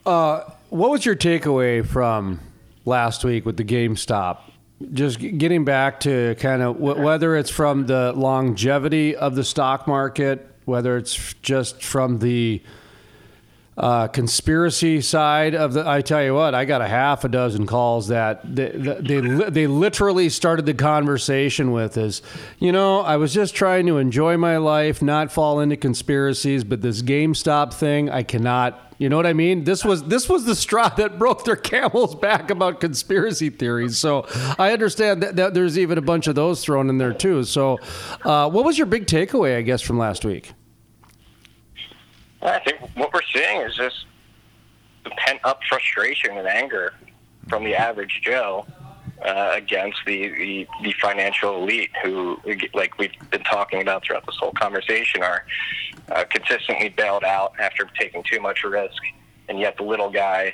What was your takeaway from last week with the GameStop? Just getting back to kind of whether it's from the longevity of the stock market, whether it's just from the conspiracy side of the, I tell you what, I got a half a dozen calls that they literally started the conversation with is, you know, I was just trying to enjoy my life, not fall into conspiracies, but this GameStop thing, I cannot, you know what I mean? This was the straw that broke their camel's back about conspiracy theories. So I understand that there's even a bunch of those thrown in there too. So what was your big takeaway, I guess, from last week? I think what we're seeing is just the pent-up frustration and anger from the average Joe against the financial elite who, like we've been talking about throughout this whole conversation, are consistently bailed out after taking too much risk, and yet the little guy,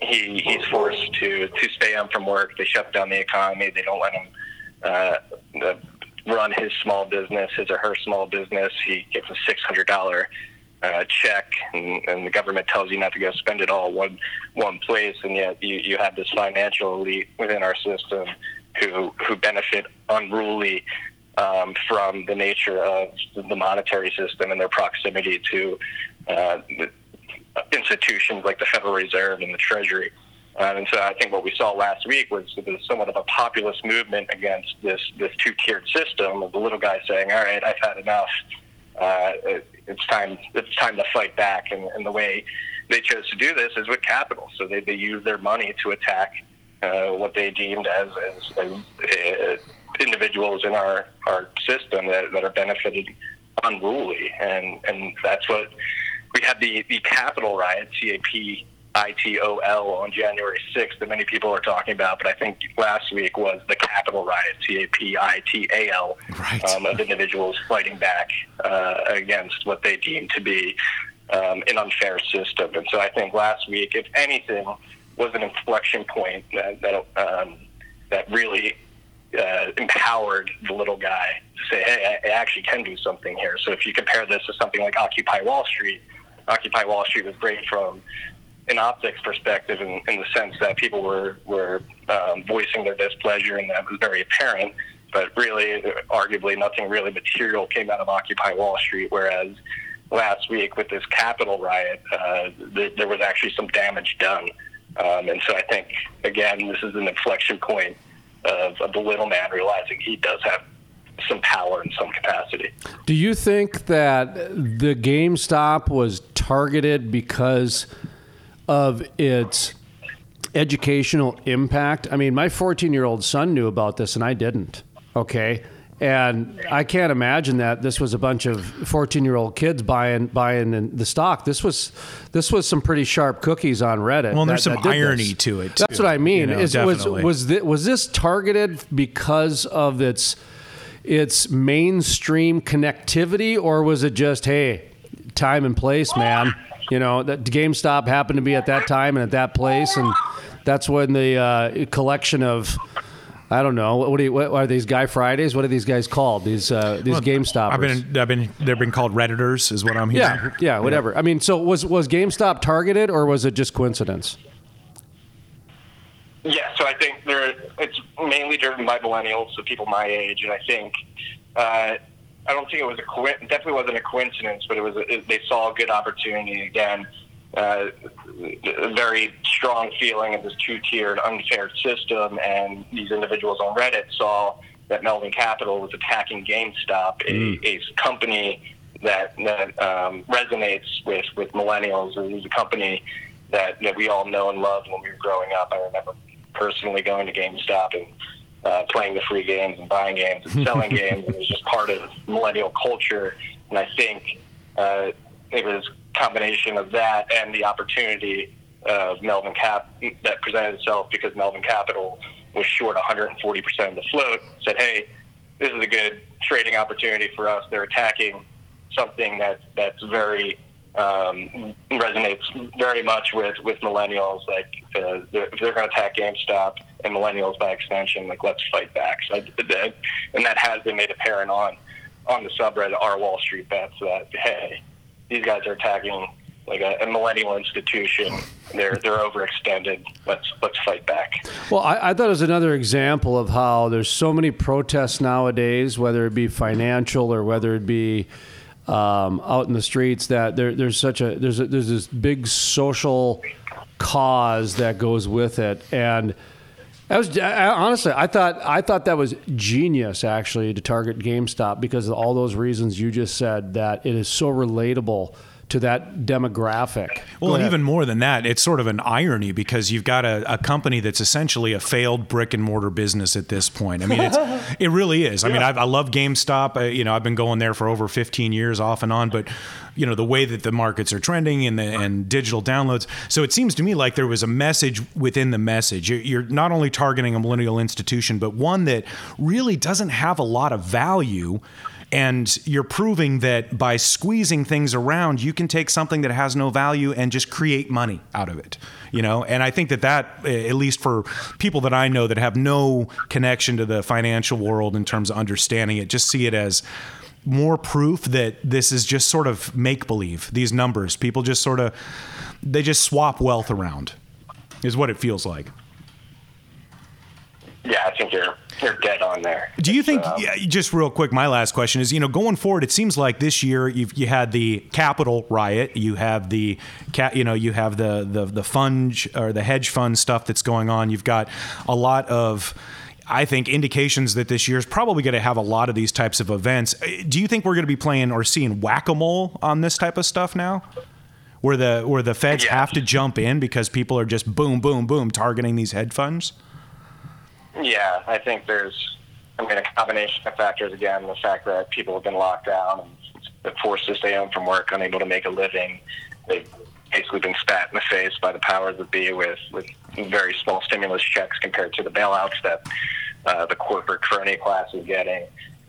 he's forced to stay home from work. They shut down the economy. They don't let him run his small business, his or her small business. He gets a $600 check, and the government tells you not to go spend it all one place, and yet you have this financial elite within our system who benefit unruly from the nature of the monetary system and their proximity to institutions like the Federal Reserve and the Treasury. And so I think what we saw last week was somewhat of a populist movement against this two-tiered system of the little guy saying, all right, I've had enough. It's time to fight back. And the way they chose to do this is with capital. So they use their money to attack what they deemed as individuals in our system that are benefited unruly. And that's what we had the Capitol riot, CAPITOL, on January 6th that many people are talking about, but I think last week was the Capitol riot, CAPITAL, right, of individuals fighting back against what they deemed to be an unfair system. And so I think last week, if anything, was an inflection point that really empowered the little guy to say, hey, I actually can do something here. So if you compare this to something like Occupy Wall Street was great from an optics perspective in the sense that people were voicing their displeasure, and that was very apparent, but really, arguably, nothing really material came out of Occupy Wall Street, whereas last week with this Capitol riot, there was actually some damage done. And so I think, again, this is an inflection point of the little man realizing he does have some power in some capacity. Do you think that the GameStop was targeted because of its educational impact? I mean, my 14-year-old son knew about this and I didn't, okay? And I can't imagine that this was a bunch of 14-year-old kids buying the stock. This was some pretty sharp cookies on Reddit. Well, and there's some irony to it, too. That's what I mean. Was this targeted because of its mainstream connectivity, or was it just, hey, time and place, man? You know, that GameStop happened to be at that time and at that place, and that's when the collection of, I don't know, what are these Guy Fridays? What are these guys called? These GameStoppers. They've been called Redditors, is what I'm hearing. Yeah, whatever. I mean, so was GameStop targeted, or was it just coincidence? Yeah, so I think it's mainly driven by millennials, so people my age, and I think. I don't think it was definitely wasn't a coincidence, but they saw a good opportunity. Again, a very strong feeling of this two-tiered unfair system, and these individuals on Reddit saw that Melvin Capital was attacking GameStop, a company that resonates with millennials. It was a company that we all know and loved when we were growing up. I remember personally going to GameStop and playing the free games and buying games and selling games. It was just part of millennial culture. And I think it was a combination of that and the opportunity of that presented itself because Melvin Capital was short 140% of the float, said, hey, this is a good trading opportunity for us. They're attacking something that's very resonates very much with millennials. Like if they're going to attack GameStop and millennials by extension, like let's fight back. So and that has been made apparent on the subreddit, our Wall Street Bets, that hey, these guys are attacking like a millennial institution. They're overextended. Let's fight back. Well, I thought it was another example of how there's so many protests nowadays, whether it be financial or whether it be out in the streets, that there's this big social cause that goes with it. And that was honestly, I thought that was genius actually to target GameStop because of all those reasons you just said, that it is so relatable to that demographic. Well, and even more than that, it's sort of an irony because you've got a company that's essentially a failed brick and mortar business at this point. I mean, it really is. I mean, I love GameStop. I've been going there for over 15 years off and on, but the way that the markets are trending and digital downloads. So it seems to me like there was a message within the message. You're not only targeting a millennial institution, but one that really doesn't have a lot of value. And you're proving that by squeezing things around, you can take something that has no value and just create money out of it, And I think that, at least for people that I know that have no connection to the financial world in terms of understanding it, just see it as more proof that this is just sort of make-believe, these numbers. People just they just swap wealth around is what it feels like. Yeah, I think you're dead on there. Do you think, just real quick, my last question is, going forward, it seems like this year you had the Capitol riot, you have the fund or the hedge fund stuff that's going on. You've got a lot of, I think, indications that this year's probably going to have a lot of these types of events. Do you think we're going to be playing or seeing whack-a-mole on this type of stuff now? Where the feds have to jump in because people are just boom, boom, boom targeting these hedge funds? Yeah, I think there's a combination of factors. Again, the fact that people have been locked down and forced to stay home from work, unable to make a living. They've basically been spat in the face by the powers that be with very small stimulus checks compared to the bailouts that the corporate crony class is getting.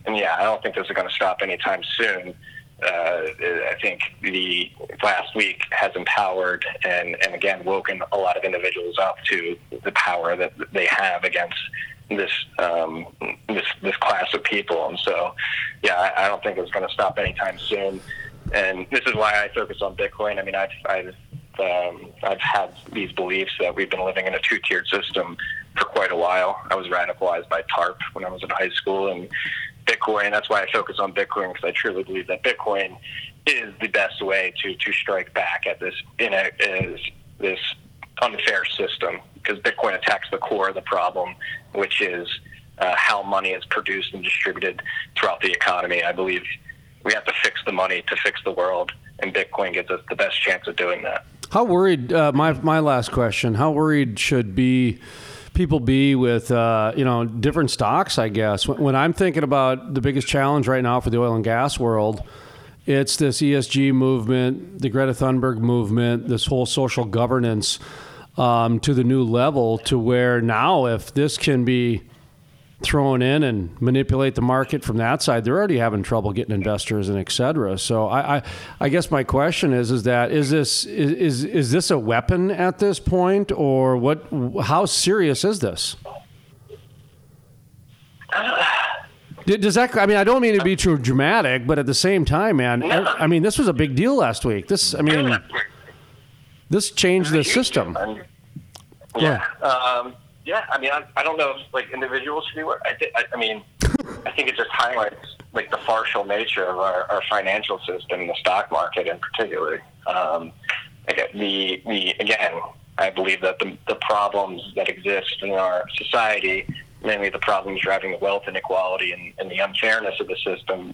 And yeah, I don't think this is going to stop anytime soon. I think the last week has empowered and again woken a lot of individuals up to the power that they have against this class of people. And so, yeah, I don't think it's going to stop anytime soon. And this is why I focus on Bitcoin. I mean, I've had these beliefs that we've been living in a two-tiered system for quite a while. I was radicalized by TARP when I was in high school, and Bitcoin, that's why I focus on Bitcoin, because I truly believe that Bitcoin is the best way to strike back at this this unfair system, because Bitcoin attacks the core of the problem, which is how money is produced and distributed throughout the economy. I believe we have to fix the money to fix the world, and Bitcoin gives us the best chance of doing that. How worried, my last question, how worried should people be with, different stocks, I guess? When I'm thinking about the biggest challenge right now for the oil and gas world, it's this ESG movement, the Greta Thunberg movement, this whole social governance to the new level, to where now if this can be thrown in and manipulate the market from that side, they're already having trouble getting investors and et cetera. So I guess my question is this a weapon at this point, or what? How serious is this? Does that? I mean, I don't mean to be too dramatic, but at the same time, man, I mean, this was a big deal last week. This changed the system. Yeah. Yeah, I mean, I don't know if individuals should be worried. I think it just highlights the partial nature of our financial system, and the stock market in particular. Again, I believe that the problems that exist in our society, mainly the problems driving the wealth inequality and the unfairness of the system,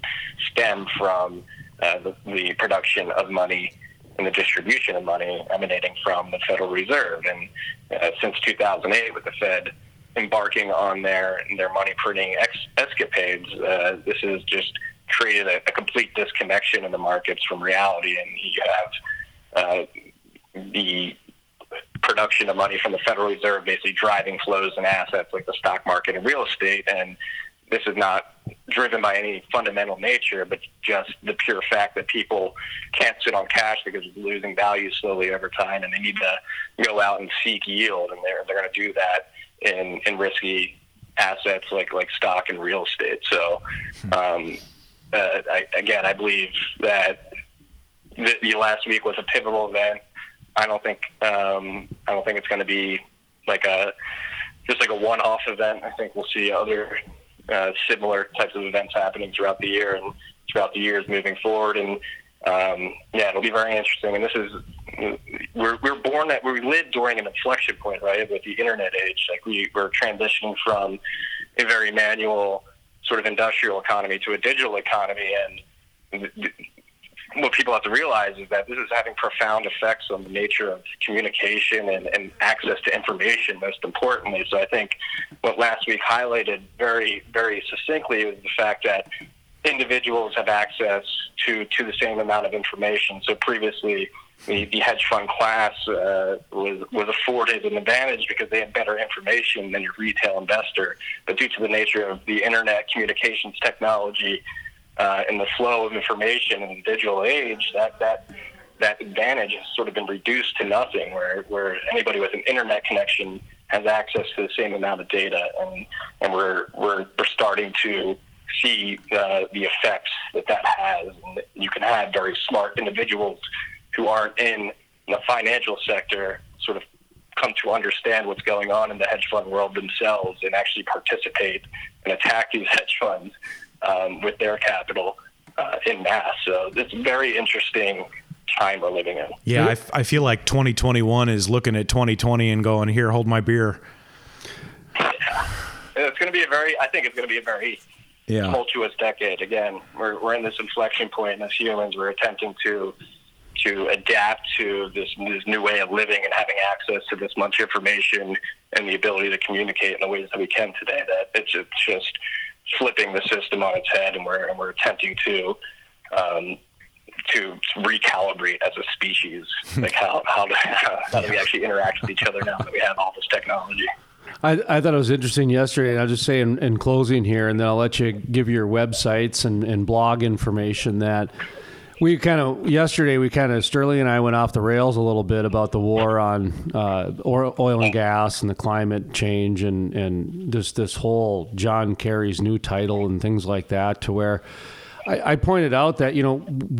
stem from the production of money and the distribution of money emanating from the Federal Reserve. And since 2008, with the Fed embarking on their money printing escapades, this has just created a complete disconnection in the markets from reality. And you have the production of money from the Federal Reserve, basically driving flows and assets like the stock market and real estate. And this is not driven by any fundamental nature, but just the pure fact that people can't sit on cash because it's losing value slowly over time, and they need to go out and seek yield, and they're going to do that in risky assets like stock and real estate. So, I believe that the last week was a pivotal event. I don't think it's going to be like a one-off event. I think we'll see other similar types of events happening throughout the year and throughout the years moving forward. And it'll be very interesting. And this is we lived during an inflection point, right, with the internet age. Like we're transitioning from a very manual sort of industrial economy to a digital economy, and what people have to realize is that this is having profound effects on the nature of communication and access to information, most importantly. So I think what last week highlighted very, very succinctly was the fact that individuals have access to the same amount of information. So previously, the hedge fund class was afforded an advantage because they had better information than your retail investor. But due to the nature of the internet, communications technology, and the flow of information in the digital age, that advantage has sort of been reduced to nothing, where anybody with an internet connection has access to the same amount of data, and we're starting to see the effects that has. And you can have very smart individuals who aren't in the financial sector sort of come to understand what's going on in the hedge fund world themselves and actually participate and attack these hedge funds with their capital in mass. So it's a very interesting time we're living in. Yeah, I feel like 2021 is looking at 2020 and going, here, hold my beer. Yeah. I think it's going to be a very tumultuous decade. Again, we're in this inflection point, and as humans, we're attempting to adapt to this new way of living and having access to this much information and the ability to communicate in the ways that we can today. That it's just flipping the system on its head, and we're attempting to recalibrate as a species, like how do we actually interact with each other now that we have all this technology. I thought it was interesting yesterday, and I'll just say in closing here, and then I'll let you give your websites and blog information, that We kind of Sterling and I went off the rails a little bit about the war on oil and gas and the climate change and this whole John Kerry's new title and things like that, to where I pointed out that,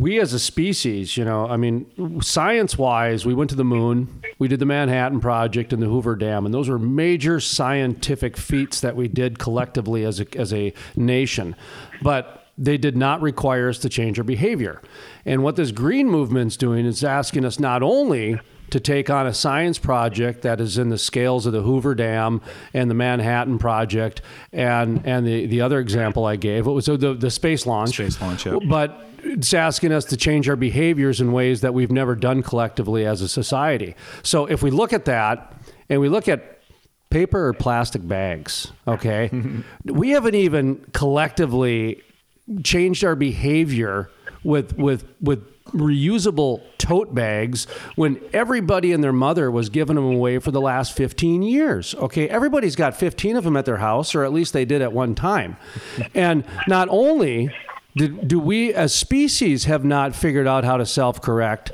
we as a species, science-wise, we went to the moon, we did the Manhattan Project and the Hoover Dam, and those were major scientific feats that we did collectively as a nation. But they did not require us to change our behavior. And what this green movement's doing is asking us not only to take on a science project that is in the scales of the Hoover Dam and the Manhattan Project and the other example I gave, it was the space launch. Space launch, yeah. But it's asking us to change our behaviors in ways that we've never done collectively as a society. So if we look at that, and we look at paper or plastic bags, okay, we haven't even collectively changed our behavior with reusable tote bags when everybody and their mother was giving them away for the last 15 years. Okay, everybody's got 15 of them at their house, or at least they did at one time. And not only do we as species have not figured out how to self-correct,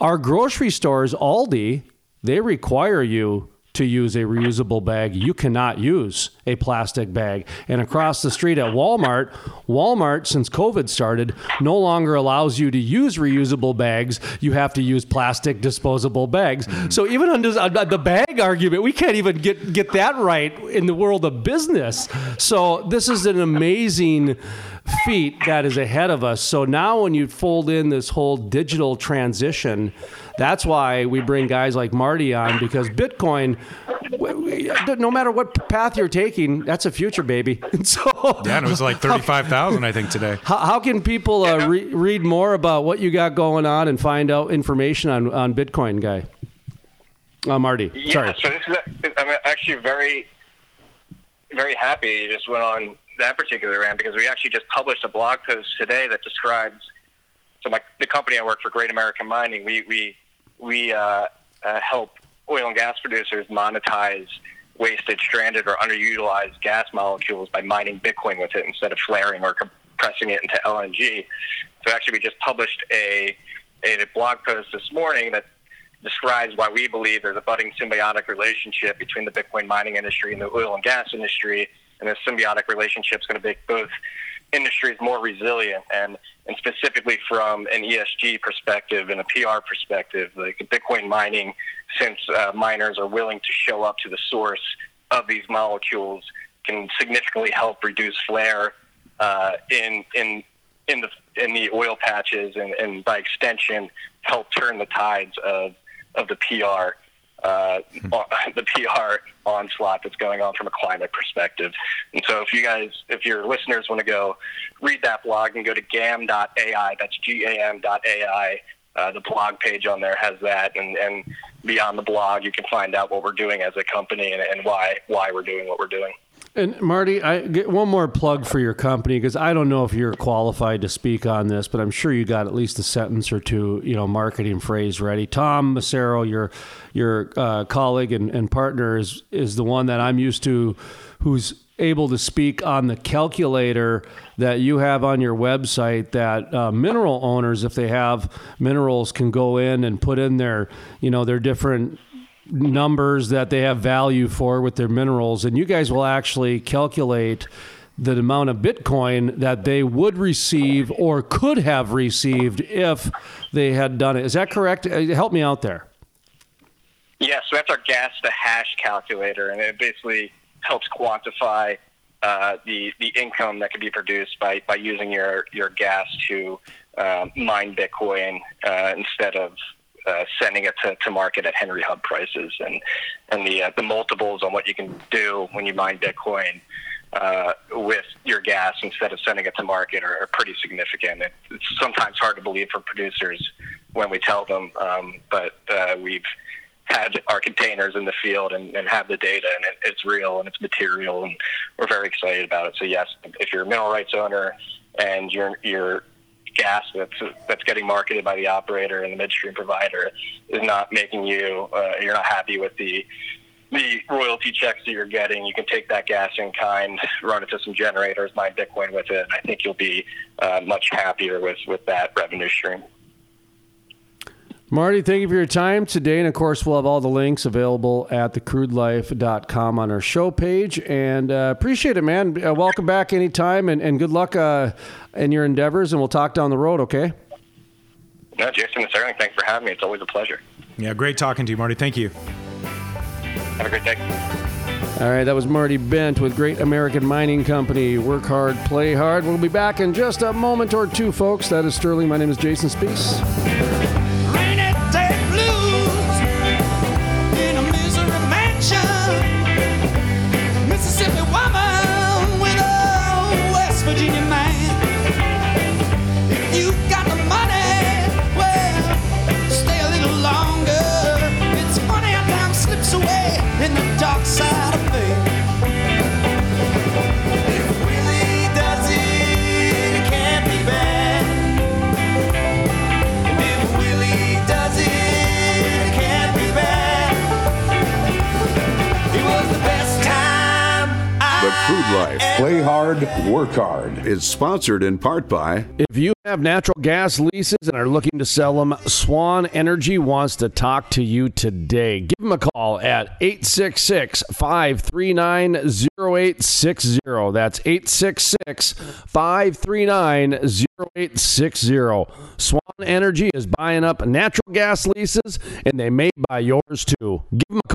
our grocery stores, Aldi, they require you to use a reusable bag. You cannot use a plastic bag. And across the street at Walmart, since COVID started, no longer allows you to use reusable bags. You have to use plastic disposable bags. Mm-hmm. So even on the bag argument, we can't even get that right in the world of business. So this is an amazing feat that is ahead of us. So now when you fold in this whole digital transition, that's why we bring guys like Marty on, because Bitcoin, no matter what path you're taking, that's a future, baby. And so, yeah, and it was like 35,000, I think, today. How can people read more about what you got going on and find out information on Bitcoin, guy? Marty, yeah, sorry. So I'm actually very, very happy you just went on that particular rant, because we actually just published a blog post today that describes. So the company I work for, Great American Mining, we help oil and gas producers monetize wasted, stranded, or underutilized gas molecules by mining Bitcoin with it instead of flaring or compressing it into LNG. So actually, we just published a blog post this morning that describes why we believe there's a budding symbiotic relationship between the Bitcoin mining industry and the oil and gas industry, and this symbiotic relationship is going to make both industries more resilient. And specifically from an ESG perspective and a PR perspective, like Bitcoin mining, since miners are willing to show up to the source of these molecules, can significantly help reduce flare in the oil patches, and by extension help turn the tides of the PR the PR onslaught that's going on from a climate perspective. And so if your listeners want to go read that blog, and go to gam.ai, that's GAM.ai. The blog page on there has that, and beyond the blog, you can find out what we're doing as a company and why we're doing what we're doing. And Marty, I get one more plug for your company, because I don't know if you're qualified to speak on this, but I'm sure you got at least a sentence or two, marketing phrase ready. Tom Macero, your colleague and partner, is the one that I'm used to, who's able to speak on the calculator that you have on your website that mineral owners, if they have minerals, can go in and put in their different numbers that they have value for with their minerals, and you guys will actually calculate the amount of Bitcoin that they would receive or could have received if they had done it. Is that correct? Help me out there. Yes, so that's our gas to hash calculator, and it basically helps quantify the income that can be produced by using your gas to mine Bitcoin instead of sending it to market at Henry Hub prices, and the multiples on what you can do when you mine Bitcoin with your gas instead of sending it to market are pretty significant. It's sometimes hard to believe for producers when we tell them, but we've had our containers in the field and have the data, and it's real and it's material, and we're very excited about it. So yes, if you're a mineral rights owner and you're gas that's getting marketed by the operator and the midstream provider is not making you, you're not happy with the royalty checks that you're getting, you can take that gas in kind, run it to some generators, mine Bitcoin with it, and I think you'll be much happier with that revenue stream. Marty, thank you for your time today. And of course, we'll have all the links available at thecrudelife.com on our show page. And appreciate it, man. Welcome back anytime, and good luck in your endeavors. And we'll talk down the road, okay? No, Jason and Sterling, thanks for having me. It's always a pleasure. Yeah, great talking to you, Marty. Thank you. Have a great day. All right, that was Marty Bent with Great American Mining Company. Work hard, play hard. We'll be back in just a moment or two, folks. That is Sterling. My name is Jason Spiess. Food Life, play hard, work hard, is sponsored in part by... If you have natural gas leases and are looking to sell them, Swan Energy wants to talk to you today. Give them a call at 866-539-0860. That's 866-539-0860. Swan Energy is buying up natural gas leases, and they may buy yours too. Give them a call.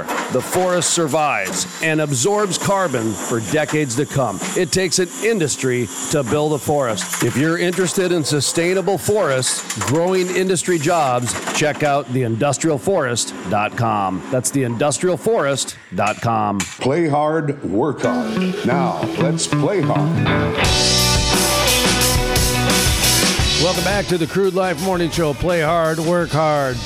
ensure the forest survives and absorbs carbon for decades to come. It takes an industry to build a forest. If you're interested in sustainable forests, growing industry jobs, check out theindustrialforest.com. That's theindustrialforest.com. Play hard, work hard. Now, let's play hard. Welcome back to the Crude Life Morning Show. Play hard, work hard.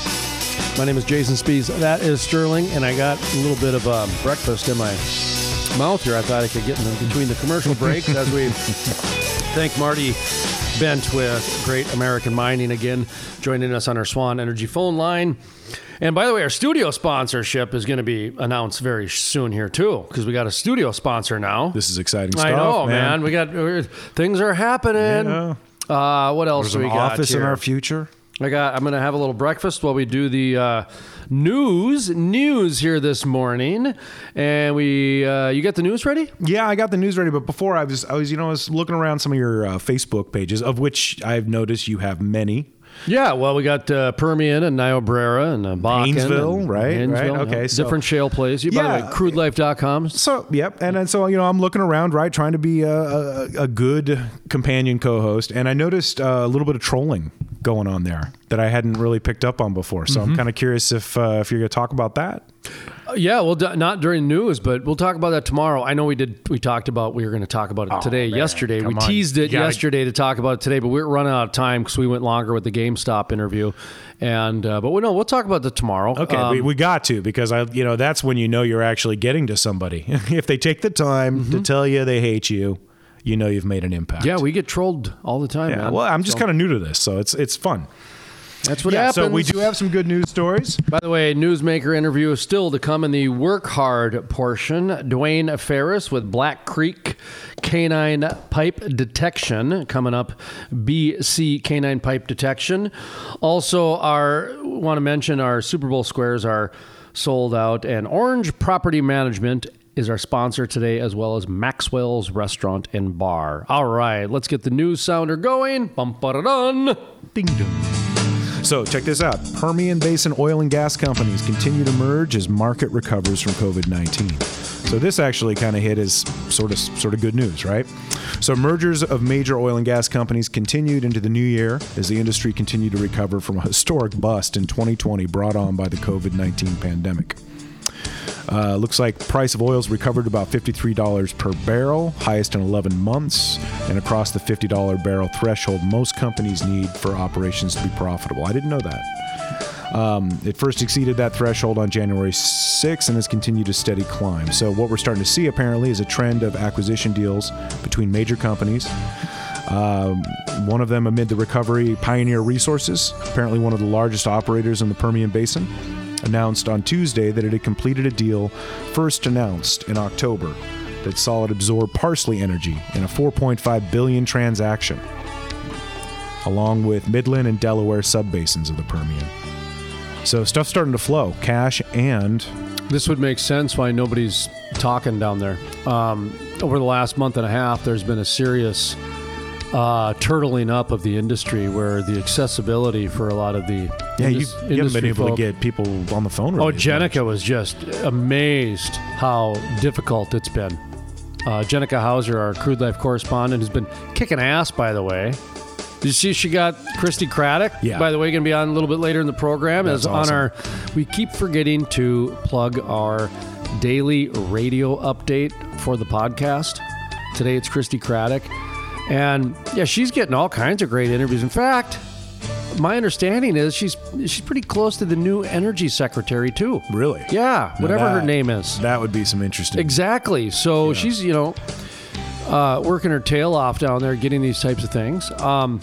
My name is Jason Spiess. That is Sterling, and I got a little bit of breakfast in my mouth here. I thought I could get in between the commercial breaks as we thank Marty Bent with Great American Mining again, joining us on our Swan Energy phone line. And by the way, our studio sponsorship is going to be announced very soon here too, because we got a studio sponsor now. This is exciting stuff. I know, man. Things are happening. Yeah. What else do we got? Office here in our future. I'm going to have a little breakfast while we do the news here this morning, and we you got the news ready? Yeah, I got the news ready, but before I was looking around some of your Facebook pages, of which I've noticed you have many. Yeah, well, we got Permian and Niobrara and Bakken. Haynesville, right? Haynesville, right, okay. Yeah. So, different shale plays. By the way, crudelife.com. So, yep. And then, so, I'm looking around, right, trying to be a good companion co-host. And I noticed a little bit of trolling going on there that I hadn't really picked up on before. So I'm kind of curious if you're going to talk about that. Yeah, well, not during news, but we'll talk about that tomorrow. I know we were going to talk about it today, man, yesterday. We teased it yesterday to talk about it today, but we were running out of time because we went longer with the GameStop interview. And we'll talk about that tomorrow. Okay, we got to, because that's when you're actually getting to somebody. If they take the time to tell you they hate you, you've made an impact. Yeah, we get trolled all the time. Yeah, man. Well, I'm just kind of new to this, so it's fun. That's what happens. So we do have some good news stories. By the way, newsmaker interview is still to come in the work hard portion. Dwayne Ferris with Black Creek Canine Pipe Detection coming up. BC Canine Pipe Detection. Also, want to mention our Super Bowl squares are sold out, and Orange Property Management is our sponsor today, as well as Maxwell's Restaurant and Bar. All right, let's get the news sounder going. Bum ba da dun. Ding dong. So check this out. Permian Basin oil and gas companies continue to merge as market recovers from COVID-19. So this actually kind of hit as sort of good news, right? So mergers of major oil and gas companies continued into the new year as the industry continued to recover from a historic bust in 2020 brought on by the COVID-19 pandemic. Looks like price of oil's recovered about $53 per barrel, highest in 11 months, and across the $50 barrel threshold most companies need for operations to be profitable. I didn't know that. It first exceeded that threshold on January 6th and has continued a steady climb. So what we're starting to see apparently is a trend of acquisition deals between major companies. One of them amid the recovery, Pioneer Resources, apparently one of the largest operators in the Permian Basin, announced on Tuesday that it had completed a deal first announced in October that saw it absorb Parsley Energy in a $4.5 billion transaction, along with Midland and Delaware subbasins of the Permian. So stuff's starting to flow, cash and... This would make sense why nobody's talking down there. Over the last month and a half, there's been a serious turtling up of the industry, where the accessibility for a lot of the you haven't been able to get people on the phone. Really, Jenica was just amazed how difficult it's been. Jenica Hauser, our Crude Life correspondent, has been kicking ass, by the way. Did you see she got Christi Craddick? Yeah. By the way, going to be on a little bit later in the program. That's awesome. We keep forgetting to plug our daily radio update for the podcast. Today it's Christi Craddick. And yeah, she's getting all kinds of great interviews. In fact, my understanding is she's pretty close to the new energy secretary too. Really? Yeah, whatever her name is. That would be some interesting. Exactly. So she's working her tail off down there, getting these types of things. Do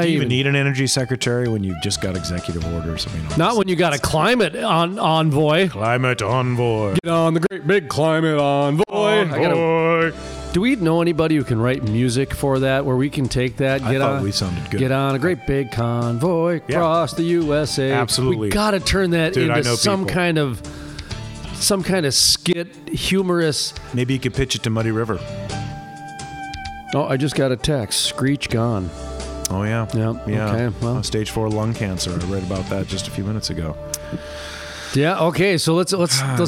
you even need an energy secretary when you've just got executive orders? Not when you got a climate envoy. Climate envoy. Get on the great big climate envoy. Do we know anybody who can write music for that, where we can take that? We sounded good. Get on a great big convoy across the USA. Absolutely, we got to turn that into some kind of skit, humorous. Maybe you could pitch it to Muddy River. Oh, I just got a text. Screech gone. Oh yeah. Okay. Well, stage 4 lung cancer. I read about that just a few minutes ago. Yeah. Okay. So let's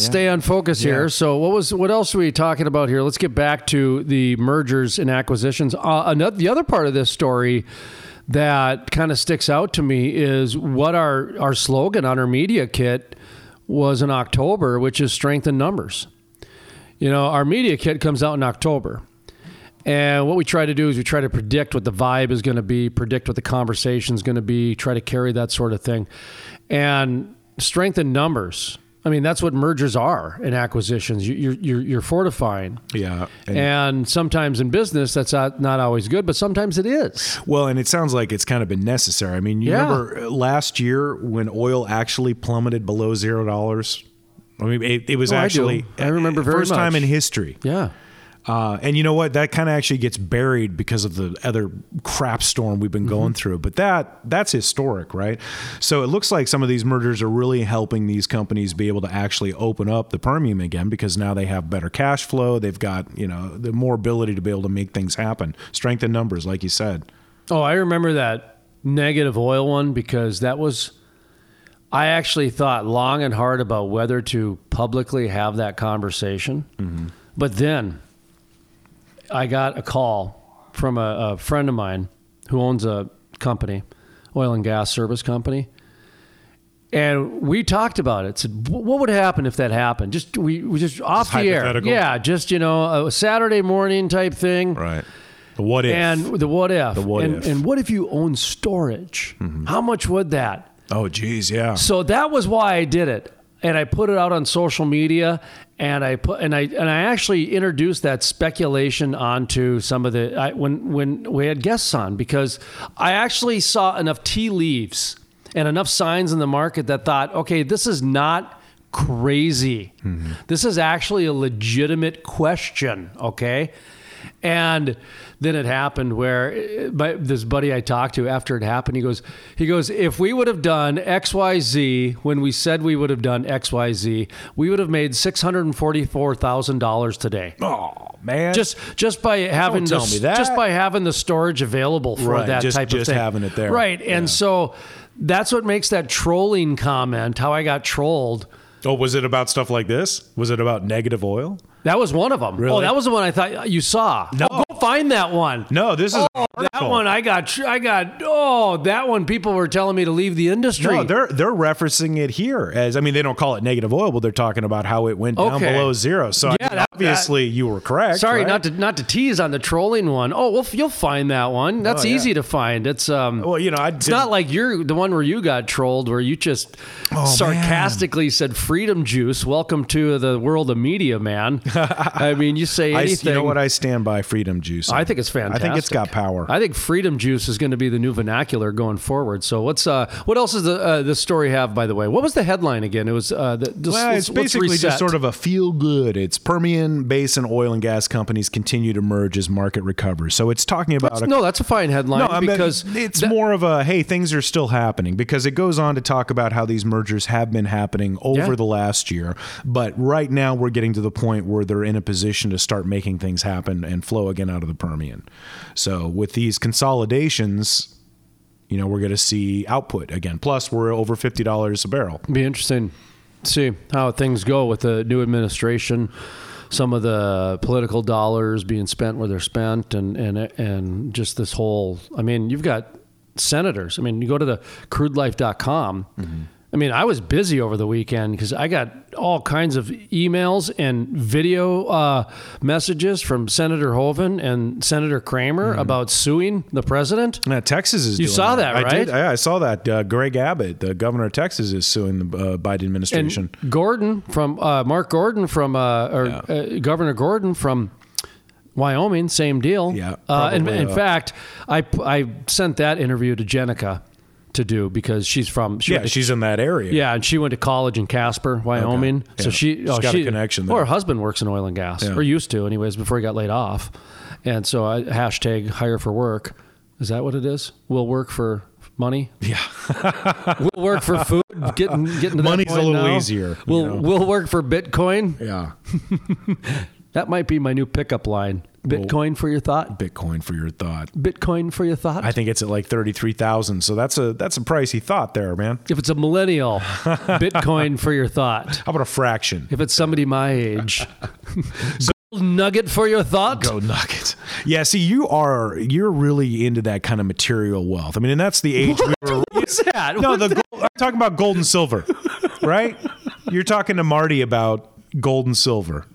stay on focus here. So what else were we talking about here? Let's get back to the mergers and acquisitions. The other part of this story that kind of sticks out to me is what our slogan on our media kit was in October, which is strength in numbers. You know, our media kit comes out in October. And what we try to do is we try to predict what the vibe is going to be, predict what the conversation is going to be, try to carry that sort of thing. And strength in numbers. I mean, that's what mergers are and acquisitions. You're fortifying. Yeah. And sometimes in business, that's not always good, but sometimes it is. Well, and it sounds like it's kind of been necessary. I mean, you remember last year when oil actually plummeted below $0? I mean, it was I remember very much. First time in history. Yeah. And you know what? That kind of actually gets buried because of the other crap storm we've been going through. But that's historic, right? So it looks like some of these mergers are really helping these companies be able to actually open up the Permian again, because now they have better cash flow. They've got, you know, the more ability to be able to make things happen. Strength in numbers, like you said. Oh, I remember that negative oil one, because that was... I actually thought long and hard about whether to publicly have that conversation. Mm-hmm. But then... I got a call from a friend of mine who owns a company, oil and gas service company. And we talked about it. Said, what would happen if that happened? Just we just off the air. Yeah, just, you know, a Saturday morning type thing. Right. The what if. And the what if. The what and, if. And what if you own storage? Mm-hmm. How much would that? Oh, geez, yeah. So that was why I did it. And I put it out on social media, and I actually introduced that speculation onto some of the when we had guests on, because I actually saw enough tea leaves and enough signs in the market that thought, okay, this is not crazy. Mm-hmm. This is actually a legitimate question, okay? And then it happened where this buddy I talked to after it happened, he goes, if we would have done XYZ when we said we would have done XYZ, we would have made $644,000 today. Oh man! Just by having the storage available for that type of thing. Just having it there, right? Yeah. And so that's what makes that trolling comment. How I got trolled. Oh, was it about stuff like this? Was it about negative oil? That was one of them. Really? Oh, that was the one I thought you saw. No, oh, go find that one. No, this is that one. I got. Oh, that one. People were telling me to leave the industry. No, they're referencing it here as. I mean, they don't call it negative oil, but they're talking about how it went down below zero. So yeah, I mean, obviously you were correct. Sorry, right? not to tease on the trolling one. Oh, well, you'll find that one. That's easy to find. It's Well, you know, it's not like you're the one where you got trolled, where you just sarcastically said "freedom juice." Welcome to the world of media, man. I mean, you say anything. You know what? I stand by freedom juice. I think it's fantastic. I think it's got power. I think freedom juice is going to be the new vernacular going forward. So what else does this story have, by the way? What was the headline again? It was it's basically just sort of a feel good. It's Permian Basin oil and gas companies continue to merge as market recovers. So it's talking about... that's a fine headline. No, because it's more of a, hey, things are still happening, because it goes on to talk about how these mergers have been happening over the last year. But right now we're getting to the point where they're in a position to start making things happen and flow again out of the Permian. So with these consolidations, you know, we're going to see output again. Plus, we're over $50 a barrel. Be interesting to see how things go with the new administration. Some of the political dollars being spent where they're spent, and just this whole. I mean, you've got senators. I mean, you go to the thecrudelife.com. Mm-hmm. I mean, I was busy over the weekend because I got all kinds of emails and video messages from Senator Hoven and Senator Kramer about suing the president. Now, Texas is doing that. You saw that, right? I did. Yeah, I saw that. Greg Abbott, the governor of Texas, is suing the Biden administration. And Governor Gordon from Wyoming, same deal. Yeah. In fact, I sent that interview to Jenica to do, because she's in that area. Yeah, and she went to college in Casper, Wyoming. Okay. Yeah. So she's got a connection there. Her husband works in oil and gas, or used to, anyways, before he got laid off. And so hashtag hire for work. Is that what it is? We'll work for money. Yeah, we'll work for food. Getting to money's that point a little now. Easier. We'll work for Bitcoin. Yeah, that might be my new pickup line. Bitcoin for your thought. I think it's at like 33,000. So that's a pricey thought there, man. If it's a millennial, Bitcoin for your thought. How about a fraction? If it's somebody my age. Nugget for your thought. Go Nugget. Yeah, see, you're really into that kind of material wealth. I mean, and that's the age we were. What was that? No, I'm talking about gold and silver, right? You're talking to Marty about gold and silver.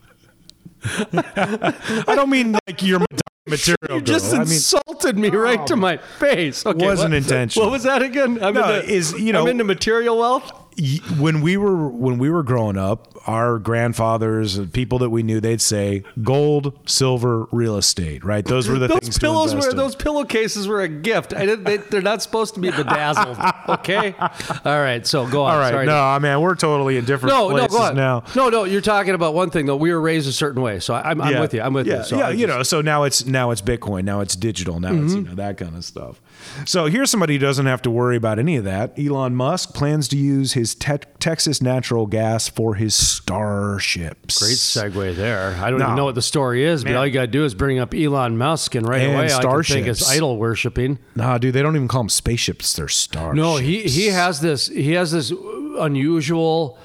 I don't mean like your material. You just insulted me right to my face. Okay, wasn't intentional. What was that again? I'm into material wealth. When we were growing up, our grandfathers and people that we knew, they'd say gold, silver, real estate, right? Those were the things to invest in. Those pillowcases were a gift. They're not supposed to be bedazzled, okay? All right, so go on. All right, we're totally in different places now. No, you're talking about one thing, though. We were raised a certain way, so I'm with you. I'm with you. So so now it's Bitcoin. Now it's digital. Now it's that kind of stuff. So here's somebody who doesn't have to worry about any of that. Elon Musk plans to use his Texas natural gas for his starships. Great segue there. I don't even know what the story is, but all you got to do is bring up Elon Musk, and away starships. I can think it's idol worshiping. Nah, dude, they don't even call them spaceships; they're starships. No, he has this unusual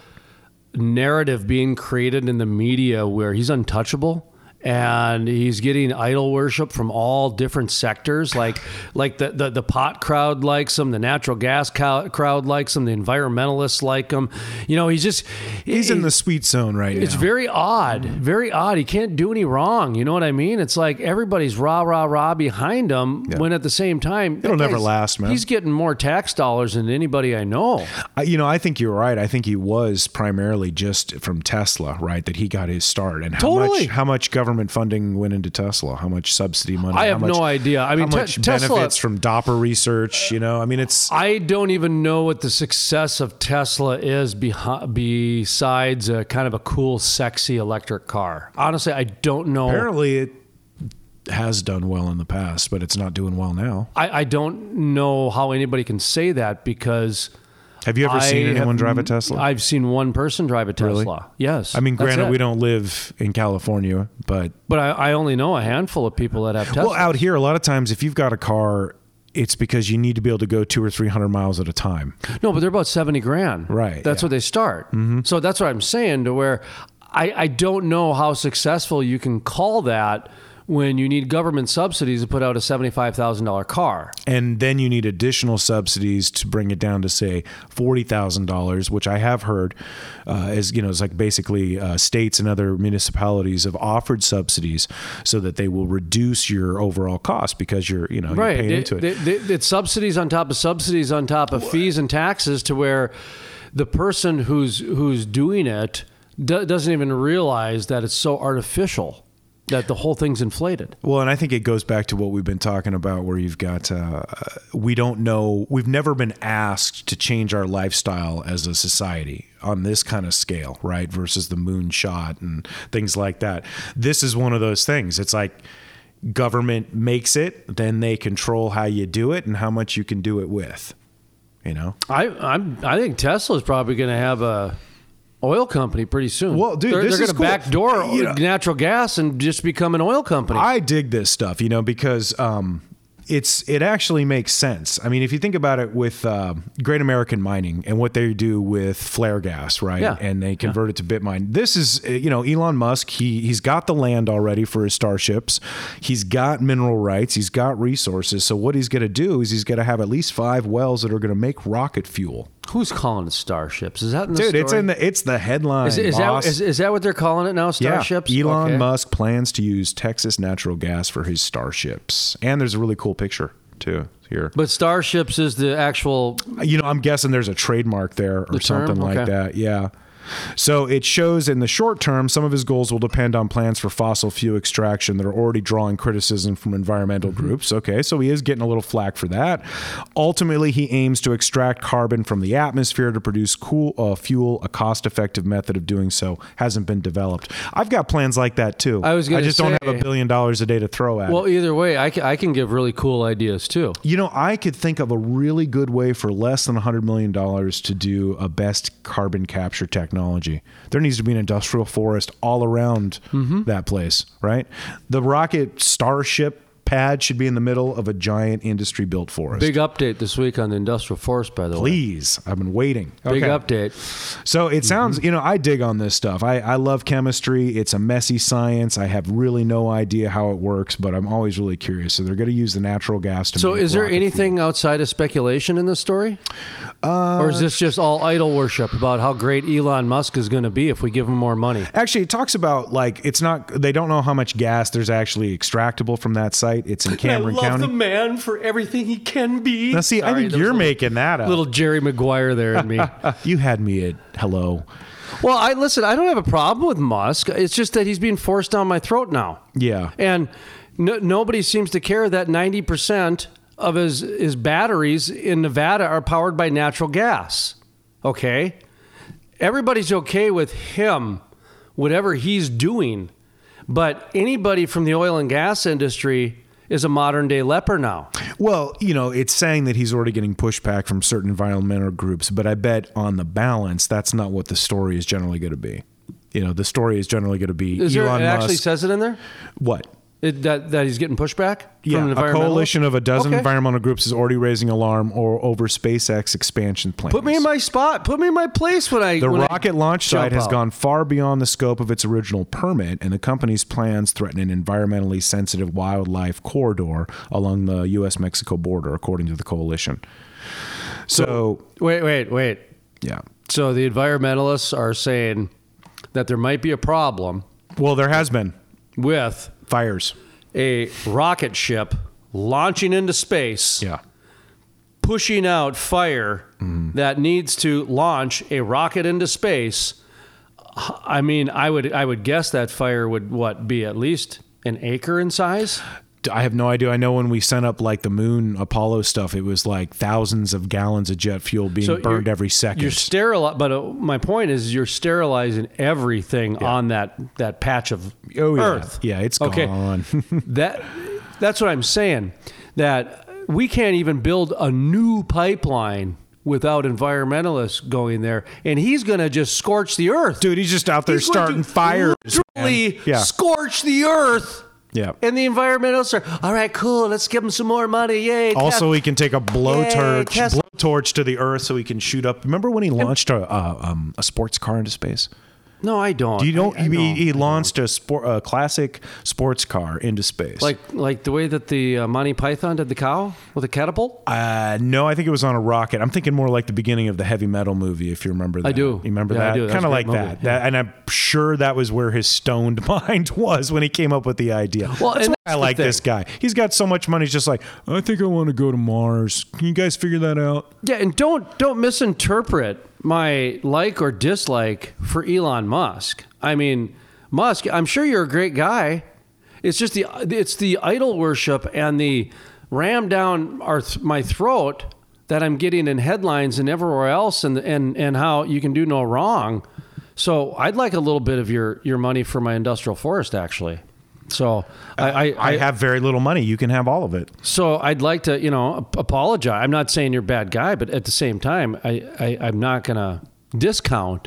narrative being created in the media where he's untouchable. And he's getting idol worship from all different sectors, like the pot crowd likes him, the natural gas crowd likes him, the environmentalists like him. He's in the sweet zone right now. It's very odd, very odd. He can't do any wrong. You know what I mean? It's like everybody's rah rah rah behind him, when at the same time it'll never last, man. He's getting more tax dollars than anybody I know. I think you're right. I think he was primarily just from Tesla, right? That he got his start, and how much government funding went into Tesla? How much subsidy money? I have no idea. I mean, how much benefits from Doppler research? I don't even know what the success of Tesla is besides a kind of a cool, sexy electric car. Honestly, I don't know. Apparently, it has done well in the past, but it's not doing well now. I don't know how anybody can say that because. Have you ever seen anyone drive a Tesla? I've seen one person drive a Tesla. Really? Yes. I mean, granted, we don't live in California, but I only know a handful of people that have Tesla. Well, out here, a lot of times, if you've got a car, it's because you need to be able to go 200 or 300 miles at a time. No, but they're about $70,000. Right. That's where they start. Mm-hmm. So that's what I'm saying. To where I don't know how successful you can call that. When you need government subsidies to put out a $75,000 car. And then you need additional subsidies to bring it down to, say, $40,000, which I have heard is like basically states and other municipalities have offered subsidies so that they will reduce your overall cost because you're paying into it. It's subsidies on top of subsidies on top of fees and taxes to where the person who's doing it doesn't even realize that it's so artificial. That the whole thing's inflated. Well, and I think it goes back to what we've been talking about where you've got, we don't know, we've never been asked to change our lifestyle as a society on this kind of scale, right? Versus the moonshot and things like that. This is one of those things. It's like government makes it, then they control how you do it and how much you can do it with, I think Tesla's probably going to have a... oil company pretty soon. Well, dude, they're going to backdoor natural gas and just become an oil company. I dig this stuff, because it actually makes sense. I mean, if you think about it with Great American Mining and what they do with flare gas, right? Yeah. And they convert it to Bitmine. This is, Elon Musk, he's got the land already for his starships. He's got mineral rights. He's got resources. So what he's going to do is he's going to have at least 5 wells that are going to make rocket fuel. Who's calling it starships? Is that in the story? It's the headline. Is that what they're calling it now? Starships. Yeah. Elon Musk plans to use Texas natural gas for his starships, and there's a really cool picture too here. But starships is the actual. I'm guessing there's a trademark there or something like that. Yeah. So it shows in the short term, some of his goals will depend on plans for fossil fuel extraction that are already drawing criticism from environmental groups. Okay, so he is getting a little flack for that. Ultimately, he aims to extract carbon from the atmosphere to produce cool fuel. A cost-effective method of doing so hasn't been developed. I've got plans like that, too. I just don't have $1 billion a day to throw at it. Well, either way, I can give really cool ideas, too. I could think of a really good way for less than $100 million to do a best carbon capture technology. technology. There needs to be an industrial forest all around that place, right? The rocket starship pad should be in the middle of a giant industry-built forest. Big update this week on the industrial forest, by the way. Please. I've been waiting. Okay. Big update. So it sounds, you know, I dig on this stuff. I love chemistry. It's a messy science. I have really no idea how it works, but I'm always really curious. So they're going to use the natural gas to make rocket fuel. So is there anything outside of speculation in this story? Or is this just all idol worship about how great Elon Musk is going to be if we give him more money? Actually, it talks about, like, it's not, they don't know how much gas there's actually extractable from that site. It's in Cameron County. I love the man for everything he can be. Now, see, I think you're making that up. Little Jerry Maguire there in me. You had me at hello. Well, listen, I don't have a problem with Musk. It's just that he's being forced down my throat now. Yeah. And nobody seems to care that 90% of his batteries in Nevada are powered by natural gas. Okay? Everybody's okay with him, whatever he's doing. But anybody from the oil and gas industry is a modern-day leper now. Well, you know, it's saying that he's already getting pushback from certain environmental groups, but I bet on the balance, that's not what the story is generally going to be. You know, the story is generally going to be Elon Musk. It actually says it in there? What? That he's getting pushback? Yeah, a coalition of a dozen environmental groups is already raising alarm over SpaceX expansion plans. Put me in my spot. Put me in my place when I... The rocket launch site has gone far beyond the scope of its original permit, and the company's plans threaten an environmentally sensitive wildlife corridor along the U.S.-Mexico border, according to the coalition. So... Wait. Yeah. So the environmentalists are saying that there might be a problem. Well, there has been. With... Fires. A rocket ship launching into space, pushing out fire that needs to launch a rocket into space. I mean, I would guess that fire would, be at least an acre in size? I have no idea. I know when we sent up like the moon Apollo stuff, it was like thousands of gallons of jet fuel being burned every second. My point is you're sterilizing everything on that patch of Earth. Yeah, it's gone. That's what I'm saying, that we can't even build a new pipeline without environmentalists going there, and he's going to just scorch the Earth. Dude, he's just out there starting fires. Literally scorch the Earth. Yeah. And the environmentalists are, all right, cool, let's give him some more money. Yay. Also, he can take a blowtorch to the Earth so he can shoot up. Remember when he launched a sports car into space? No, I don't. He launched a classic sports car into space. Like the way that the Monty Python did the cow with a catapult? No, I think it was on a rocket. I'm thinking more like the beginning of the heavy metal movie, if you remember that. I do. You remember that? I do. Kind of like that. Yeah. And I'm sure that was where his stoned mind was when he came up with the idea. Well, that's why I like this guy. He's got so much money. He's just like, I think I want to go to Mars. Can you guys figure that out? Yeah, and don't misinterpret my like or dislike for Elon Musk. I mean, Musk, I'm sure you're a great guy. It's just the idol worship and the ram down my throat that I'm getting in headlines and everywhere else, and how you can do no wrong. So I'd like a little bit of your money for my industrial forest, actually. So I have very little money. You can have all of it. So I'd like to, apologize. I'm not saying you're a bad guy, but at the same time, I'm not going to discount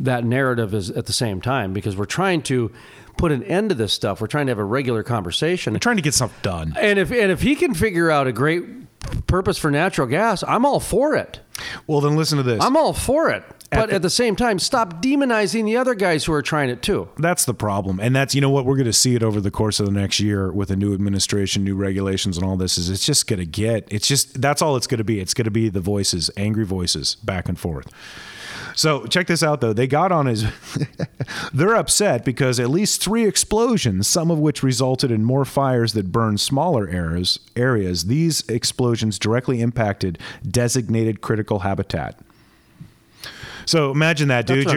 that narrative at the same time, because we're trying to put an end to this stuff. We're trying to have a regular conversation. We're trying to get stuff done. And if he can figure out a great purpose for natural gas, I'm all for it. Well, then listen to this. I'm all for it. But at the same time, stop demonizing the other guys who are trying it too. That's the problem. And that's, you know what, we're going to see it over the course of the next year with a new administration, new regulations and all this is that's all it's going to be. It's going to be the voices, angry voices back and forth. So check this out, though. They got on his... They're upset because at least 3 explosions, some of which resulted in more fires that burned smaller areas. These explosions directly impacted designated critical habitat. So imagine that, dude.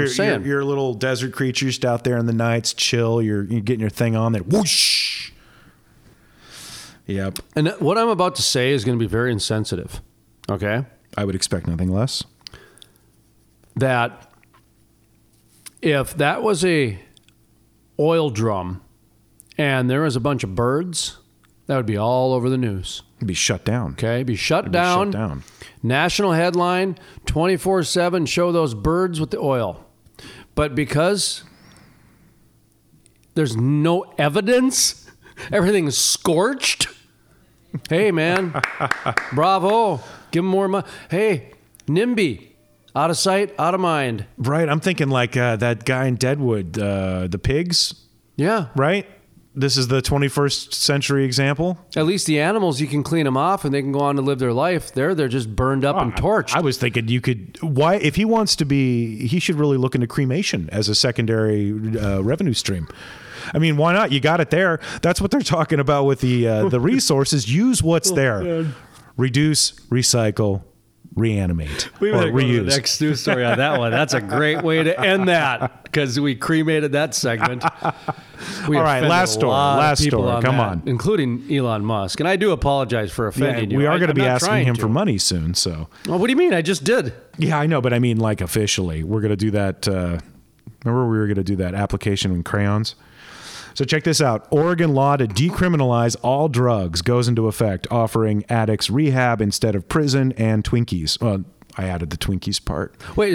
You're little desert creature just out there in the nights, chill. You're getting your thing on there. Whoosh. Yep. And what I'm about to say is going to be very insensitive. Okay? I would expect nothing less. That if that was a oil drum and there was a bunch of birds, that would be all over the news. It'd be shut down. Okay? It'd be shut down. National headline, 24/7, show those birds with the oil. But because there's no evidence, everything's scorched. Hey, man. Bravo. Give them more money. Hey, NIMBY. Out of sight, out of mind. Right. I'm thinking like that guy in Deadwood, the pigs. Yeah. Right? This is the 21st century example. At least the animals, you can clean them off and they can go on to live their life. They're just burned up and torched. I was thinking you could, why, if he wants to be, he should really look into cremation as a secondary revenue stream. I mean, why not? You got it there. That's what they're talking about with the resources. Use what's there. Man. Reduce, recycle, reanimate. We were going to the next news story on that one. That's a great way to end that because we cremated that segment. All right, last story. Come on. Including Elon Musk. And I do apologize for offending you. We are going to be asking him for money soon. So. Well, what do you mean? I just did. Yeah, I know, but I mean, like, officially. We're going to do that. Remember we were going to do that application in crayons? So check this out. Oregon law to decriminalize all drugs goes into effect, offering addicts rehab instead of prison and Twinkies. Well, I added the Twinkies part. Wait,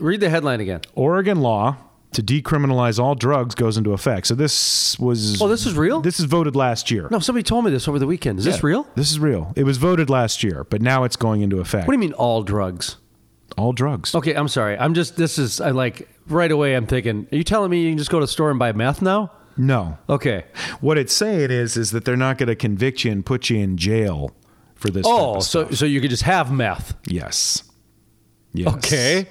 read the headline again. Oregon law to decriminalize all drugs goes into effect. So this was... Oh, this is real? This is voted last year. No, somebody told me this over the weekend. Is this real? This is real. It was voted last year, but now it's going into effect. What do you mean all drugs? All drugs. Okay, I'm sorry. Right away I'm thinking, are you telling me you can just go to the store and buy meth now? No. Okay. What it's saying is that they're not going to convict you and put you in jail for this. Oh, so you could just have meth. Yes. Okay.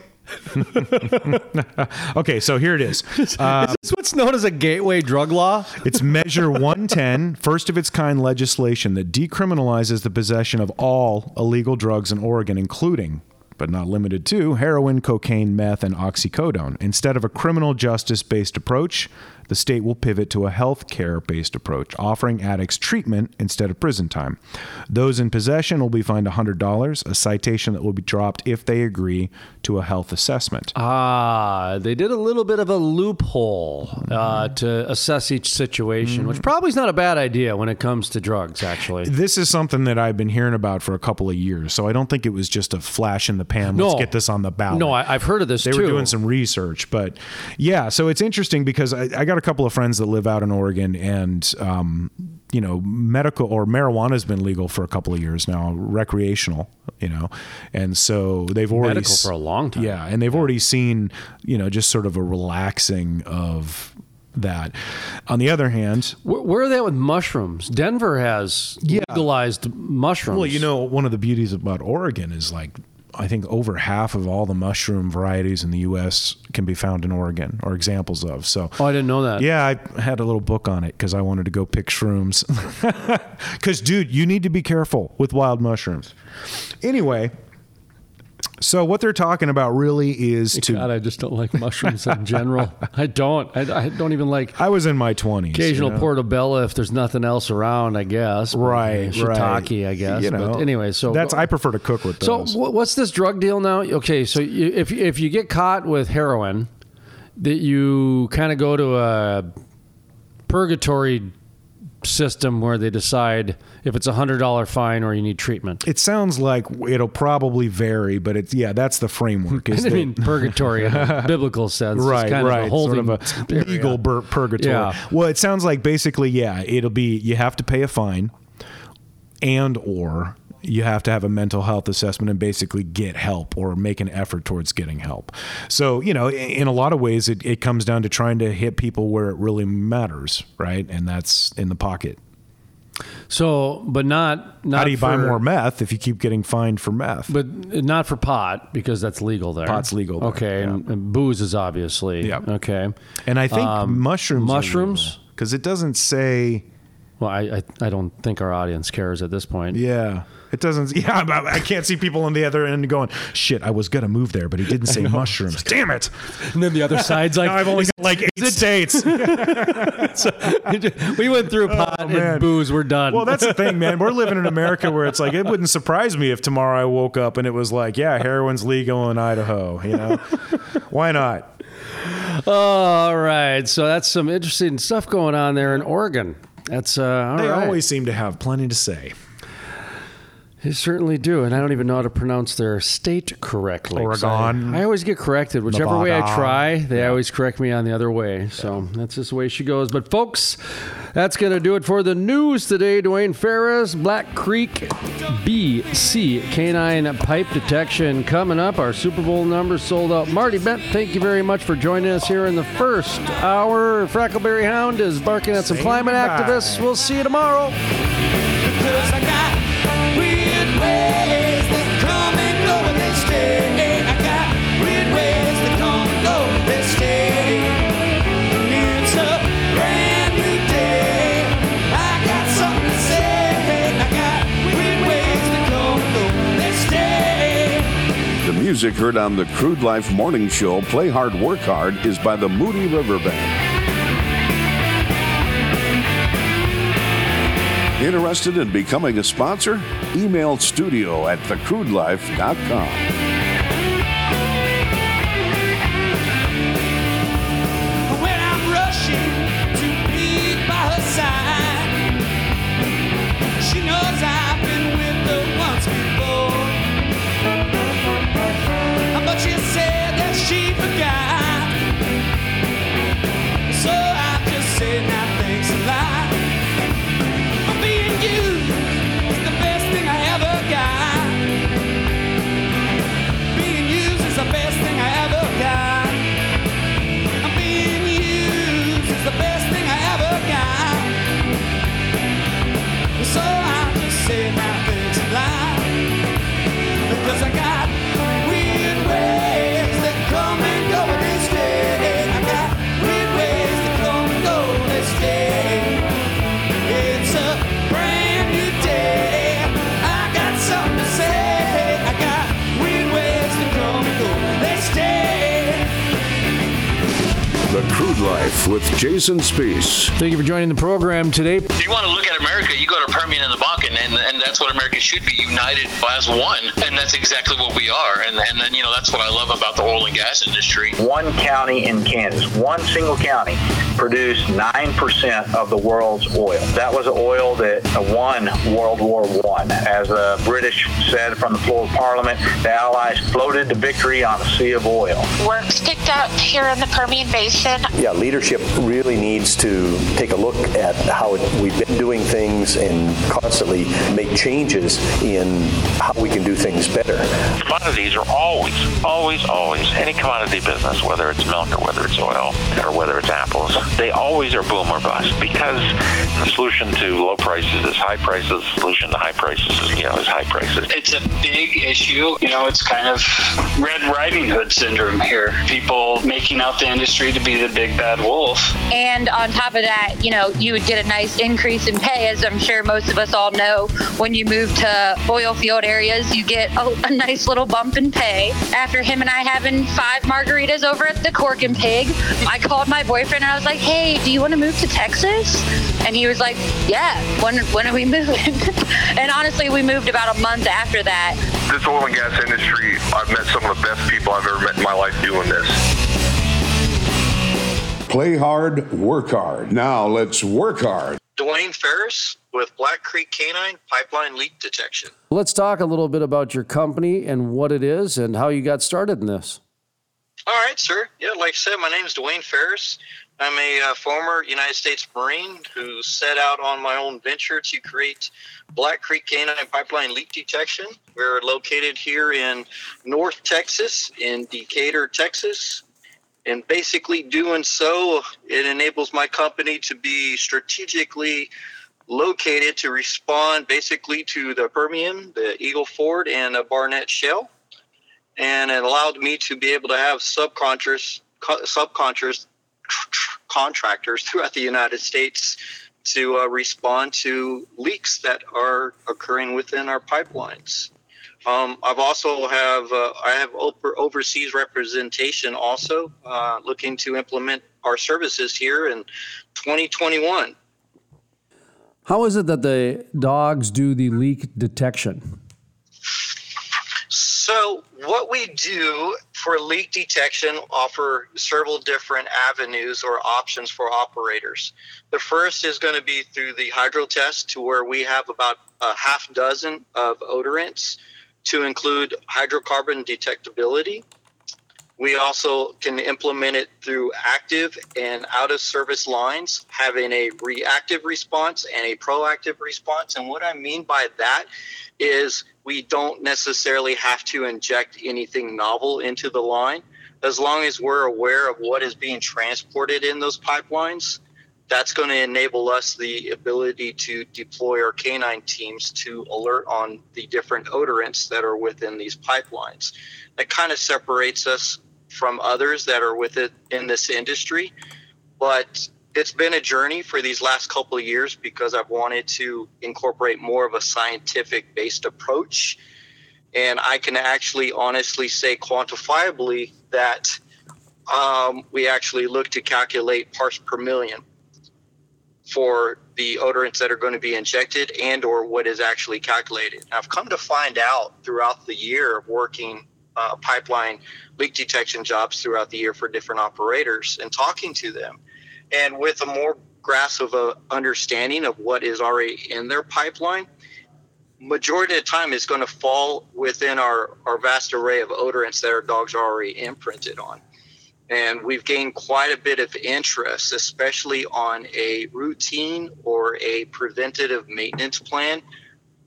Okay, so here it is. Is this what's known as a gateway drug law? It's Measure 110, first of its kind legislation that decriminalizes the possession of all illegal drugs in Oregon, including, but not limited to, heroin, cocaine, meth, and oxycodone. Instead of a criminal justice-based approach, the state will pivot to a health care-based approach, offering addicts treatment instead of prison time. Those in possession will be fined $100, a citation that will be dropped if they agree to a health assessment. Ah, they did a little bit of a loophole to assess each situation, which probably is not a bad idea when it comes to drugs, actually. This is something that I've been hearing about for a couple of years, so I don't think it was just a flash in the pan, let's get this on the ballot. No, I've heard of this, too. They were doing some research, but yeah, so it's interesting because I got a couple of friends that live out in Oregon and, medical or marijuana has been legal for a couple of years now, recreational, and so they've already medical for a long time. Yeah. And they've already seen, just sort of a relaxing of that. On the other hand, where are they with mushrooms? Denver has legalized mushrooms. Well, one of the beauties about Oregon is I think over half of all the mushroom varieties in the U.S. can be found in Oregon or examples of. So, oh, I didn't know that. Yeah, I had a little book on it because I wanted to go pick shrooms. Because, dude, you need to be careful with wild mushrooms. Anyway, so what they're talking about really is God, I just don't like mushrooms in general. I don't. I don't even like... I was in my 20s. Occasional portobello if there's nothing else around, I guess. Right, shiitake, I guess. But anyway, so... I prefer to cook with those. So what's this drug deal now? Okay, so if you get caught with heroin, that you kind of go to a purgatory system where they decide if it's $100 fine or you need treatment. It sounds like it'll probably vary, but that's the framework. I mean, purgatory in a biblical sense. Right, right. Sort of a legal purgatory. Yeah. Well, it sounds like basically, it'll be you have to pay a fine and or you have to have a mental health assessment and basically get help or make an effort towards getting help. So, in a lot of ways, it comes down to trying to hit people where it really matters, right? And that's in the pocket. So, but not how do you buy more meth if you keep getting fined for meth? But not for pot because that's legal there. Pot's legal there. Okay. Yeah. And booze is obviously. Yeah. Okay. And I think mushrooms? Because it doesn't say... Well, I don't think our audience cares at this point. Yeah. It doesn't... Yeah, I can't see people on the other end going, shit, I was going to move there, but he didn't say mushrooms. Damn it! And then the other side's like... No, I've only got like 8 states. We went through pot and booze. We're done. Well, that's the thing, man. We're living in America where it's like, it wouldn't surprise me if tomorrow I woke up and it was like, heroin's legal in Idaho, Why not? All right. So that's some interesting stuff going on there in Oregon. That's all right. They always seem to have plenty to say. They certainly do, and I don't even know how to pronounce their state correctly. Oregon. I always get corrected. Whichever Nevada. Way I try, they always correct me on the other way. So that's just the way she goes. But folks, that's going to do it for the news today. Dwayne Ferris, Black Creek BC Canine Pipe Detection coming up. Our Super Bowl numbers sold out. Marty Bent, thank you very much for joining us here in the first hour. Frackleberry Hound is barking at some climate activists. We'll see you tomorrow. Because I got weird ways that come and go and they stay. I got weird ways that come and go and they stay. And it's a brand new day. I got something to say. I got weird ways that come and go and they stay. The music heard on the Crude Life Morning Show, Play Hard, Work Hard, is by the Moody River Band. Interested in becoming a sponsor? Email studio at thecrudelife.com. The Crude Life with Jason Spiess. Thank you for joining the program today. If you want to look at America, you go to Permian and the Bakken, and that's what America should be, united as one. And that's exactly what we are. And then, you know, that's what I love about the oil and gas industry. One county in Kansas, one single county, produced 9% of the world's oil. That was oil that won World War I. As the British said from the floor of Parliament, the Allies floated to victory on a sea of oil. We're sticked out here in the Permian Basin. Yeah, leadership really needs to take a look at how we've been doing things and constantly make changes in how we can do things better. Commodities are always, any commodity business, whether it's milk or whether it's oil or whether it's apples, they always are boom or bust, because the solution to low prices is high prices. The solution to high prices is, you know, is high prices. It's a big issue. You know, it's kind of Red Riding Hood syndrome here. People making out the industry to be the big bad wolf. And on top of that, you know, you would get a nice increase in pay, as I'm sure most of us all know. When you move to oil field areas, you get a nice little bump in pay. After him and I having 5 margaritas over at the Cork and Pig, I called my boyfriend and I was like, hey, do you want to move to Texas? And he was like, yeah, when are we moving? And honestly, we moved about a month after that. This oil and gas industry, I've met some of the best people I've ever met in my life doing this. Play hard, work hard. Now let's work hard. Dwayne Ferris with Black Creek Canine Pipeline Leak Detection. Let's talk a little bit about your company and what it is and how you got started in this. All right, sir. Yeah, like I said, my name is Dwayne Ferris. I'm a former United States Marine who set out on my own venture to create Black Creek Canine Pipeline Leak Detection. We're located here in North Texas, in Decatur, Texas. And basically doing so, it enables my company to be strategically located to respond basically to the Permian, the Eagle Ford, and the Barnett Shale. And it allowed me to be able to have subcontractors throughout the United States to respond to leaks that are occurring within our pipelines. I have overseas representation also looking to implement our services here in 2021. How is it that the dogs do the leak detection? So what we do for leak detection offer several different avenues or options for operators. The first is going to be through the hydro test, to where we have about a half dozen of odorants to include hydrocarbon detectability. We also can implement it through active and out-of-service lines, having a reactive response and a proactive response. And what I mean by that is we don't necessarily have to inject anything novel into the line. As long as we're aware of what is being transported in those pipelines, that's going to enable us the ability to deploy our canine teams to alert on the different odorants that are within these pipelines. That kind of separates us from others that are with it in this industry. But it's been a journey for these last couple of years because I've wanted to incorporate more of a scientific-based approach. And I can actually honestly say quantifiably that we actually look to calculate parts per million for the odorants that are going to be injected and or what is actually calculated. I've come to find out throughout the year of working pipeline leak detection jobs throughout the year for different operators and talking to them. And with a more grasp of a understanding of what is already in their pipeline, majority of the time is going to fall within our vast array of odorants that our dogs are already imprinted on. And we've gained quite a bit of interest, especially on a routine or a preventative maintenance plan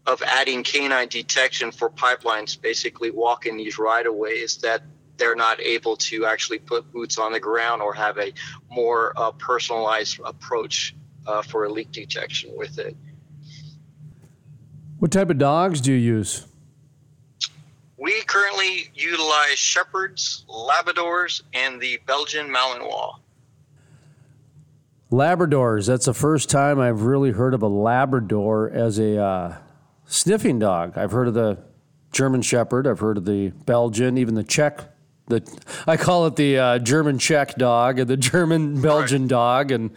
of adding canine detection for pipelines, basically walking these right-of-ways that they're not able to actually put boots on the ground or have a more personalized approach for a leak detection with it. What type of dogs do you use? We currently utilize Shepherds, Labradors, and the Belgian Malinois. Labradors, that's the first time I've really heard of a Labrador as a sniffing dog. I've heard of the German Shepherd, I've heard of the Belgian, even the Czech. I call it the German Czech dog, and the German Belgian dog, and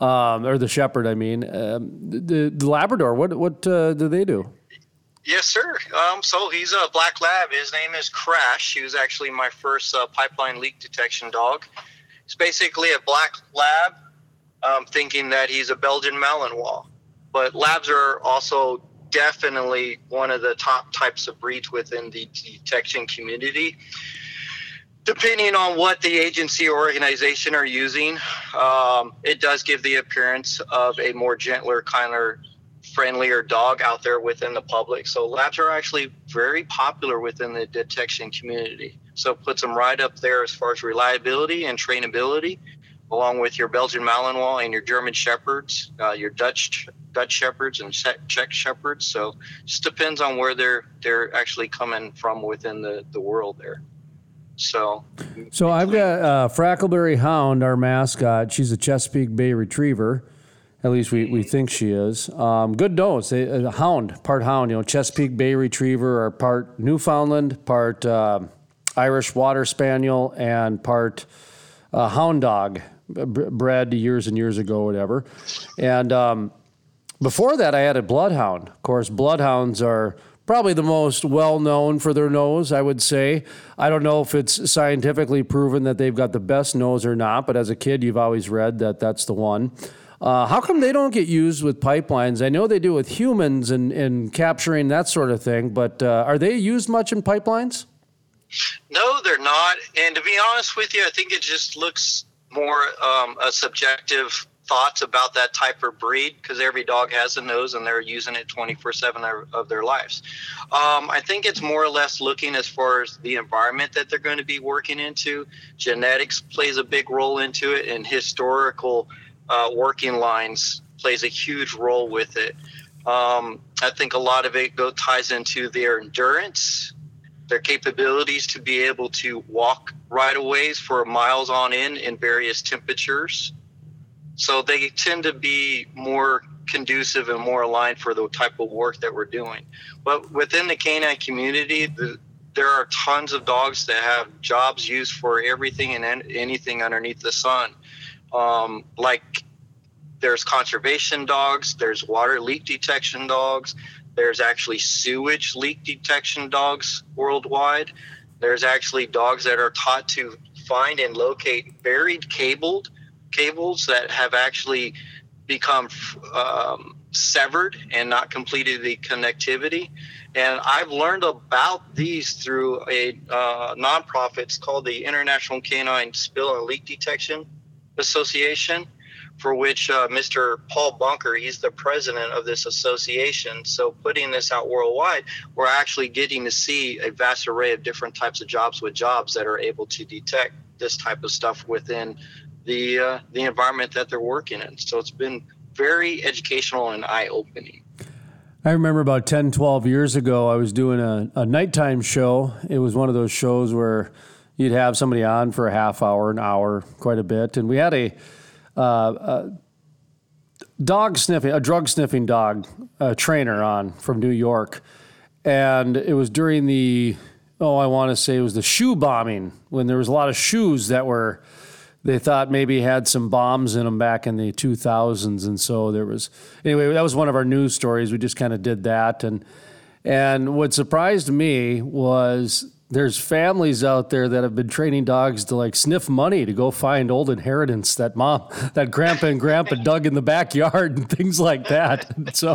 or the Shepherd, I mean. The Labrador, what do they do? Yes, sir. So he's a black lab. His name is Crash. He was actually my first pipeline leak detection dog. He's basically a black lab, thinking that he's a Belgian Malinois. But labs are also definitely one of the top types of breeds within the detection community. Depending on what the agency or organization are using, it does give the appearance of a more gentler, kinder, friendlier dog out there within the public. So labs are actually very popular within the detection community. So it puts them right up there as far as reliability and trainability, along with your Belgian Malinois and your German Shepherds, your Dutch Shepherds and Czech Shepherds. So it just depends on where they're actually coming from within the world there. So I've got Frackleberry Hound, our mascot. She's a Chesapeake Bay Retriever. At least we think she is. Good nose. A hound, part hound, Chesapeake Bay Retriever, or part Newfoundland, part Irish Water Spaniel, and part hound dog, bred years and years ago, whatever. And before that, I had a bloodhound. Of course, bloodhounds are probably the most well-known for their nose, I would say. I don't know if it's scientifically proven that they've got the best nose or not, but as a kid, you've always read that that's the one. How come they don't get used with pipelines? I know they do with humans and capturing that sort of thing, but are they used much in pipelines? No, they're not. And to be honest with you, I think it just looks more a subjective thoughts about that type of breed, because every dog has a nose and they're using it 24/7 of their lives. I think it's more or less looking as far as the environment that they're going to be working into. Genetics plays a big role into it, and historical working lines plays a huge role with it. I think a lot of it ties into their endurance, their capabilities to be able to walk right-of-ways for miles on end in various temperatures. So they tend to be more conducive and more aligned for the type of work that we're doing. But within the canine community, there are tons of dogs that have jobs used for everything and anything underneath the sun. Like there's conservation dogs, there's water leak detection dogs, there's actually sewage leak detection dogs worldwide. There's actually dogs that are taught to find and locate buried cables that have actually become severed and not completed the connectivity. And I've learned about these through a nonprofit. It's called the International Canine Spill and Leak Detection Association, for which Mr. Paul Bunker, he's the president of this association. So putting this out worldwide, we're actually getting to see a vast array of different types of jobs with jobs that are able to detect this type of stuff within the environment that they're working in. So it's been very educational and eye-opening. I remember about 10, 12 years ago, I was doing a nighttime show. It was one of those shows where you'd have somebody on for a half hour, an hour, quite a bit. And we had a drug sniffing dog, a trainer on from New York. And it was during the shoe bombing, when there was a lot of shoes that they thought maybe had some bombs in them back in the 2000s. And so that was one of our news stories. We just kind of did that. And what surprised me was there's families out there that have been training dogs to like sniff money to go find old inheritance that grandpa and grandpa dug in the backyard and things like that. And so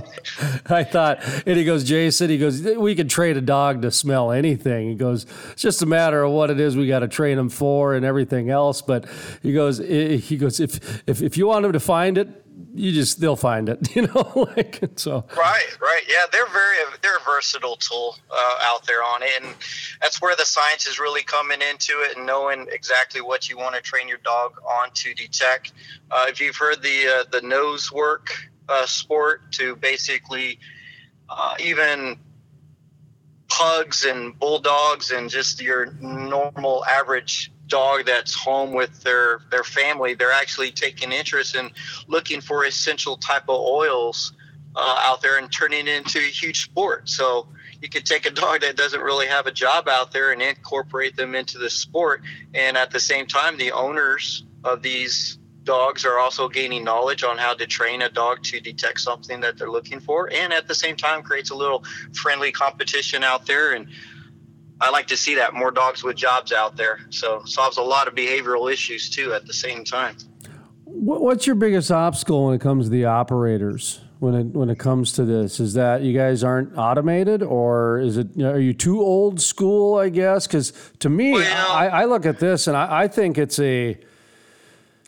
I thought, and Jason, we could train a dog to smell anything. He goes, it's just a matter of what it is we got to train him for and everything else. But he goes, if you want him to find it, they'll find it, you know, like, so. Right. Yeah. They're a versatile tool out there on it. And that's where the science is really coming into it and knowing exactly what you want to train your dog on to detect. If you've heard the nose work sport, to basically even pugs and bulldogs and just your normal average dog that's home with their family, they're actually taking interest in looking for essential type of oils out there and turning it into a huge sport. So you could take a dog that doesn't really have a job out there and incorporate them into the sport. And at the same time, the owners of these dogs are also gaining knowledge on how to train a dog to detect something that they're looking for. And at the same time, creates a little friendly competition out there, and I like to see that more dogs with jobs out there. So solves a lot of behavioral issues too at the same time. What's your biggest obstacle when it comes to the operators? When it comes to this, is that you guys aren't automated, or is it? You know, are you too old school? I guess, because to me, I look at this and I think it's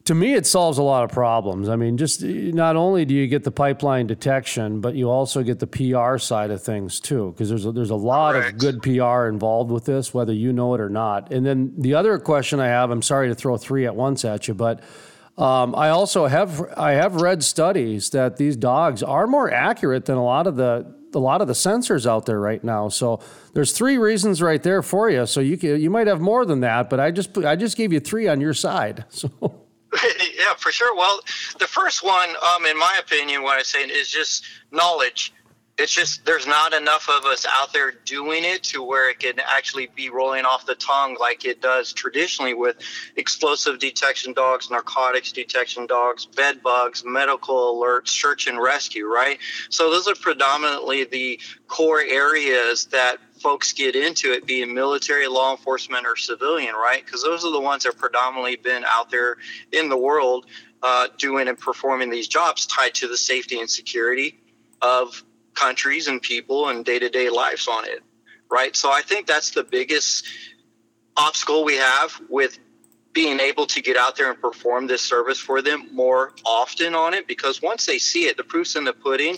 to me, it solves a lot of problems. I mean, just not only do you get the pipeline detection, but you also get the PR side of things too, because there's a lot of good PR involved with this, whether you know it or not. And then the other question I have, I'm sorry to throw three at once at you, but I also have read studies that these dogs are more accurate than a lot of the sensors out there right now. So there's three reasons right there for you. So you might have more than that, but I just gave you three on your side. So. Yeah, for sure. Well, the first one, in my opinion, what I say is just knowledge. It's just there's not enough of us out there doing it to where it can actually be rolling off the tongue like it does traditionally with explosive detection dogs, narcotics detection dogs, bed bugs, medical alerts, search and rescue, right? So those are predominantly the core areas that folks get into it, being military, law enforcement, or civilian, right? Because those are the ones that predominantly been out there in the world doing and performing these jobs tied to the safety and security of countries and people and day-to-day lives on it, right? So I think that's the biggest obstacle we have with being able to get out there and perform this service for them more often on it, because once they see it, the proof's in the pudding.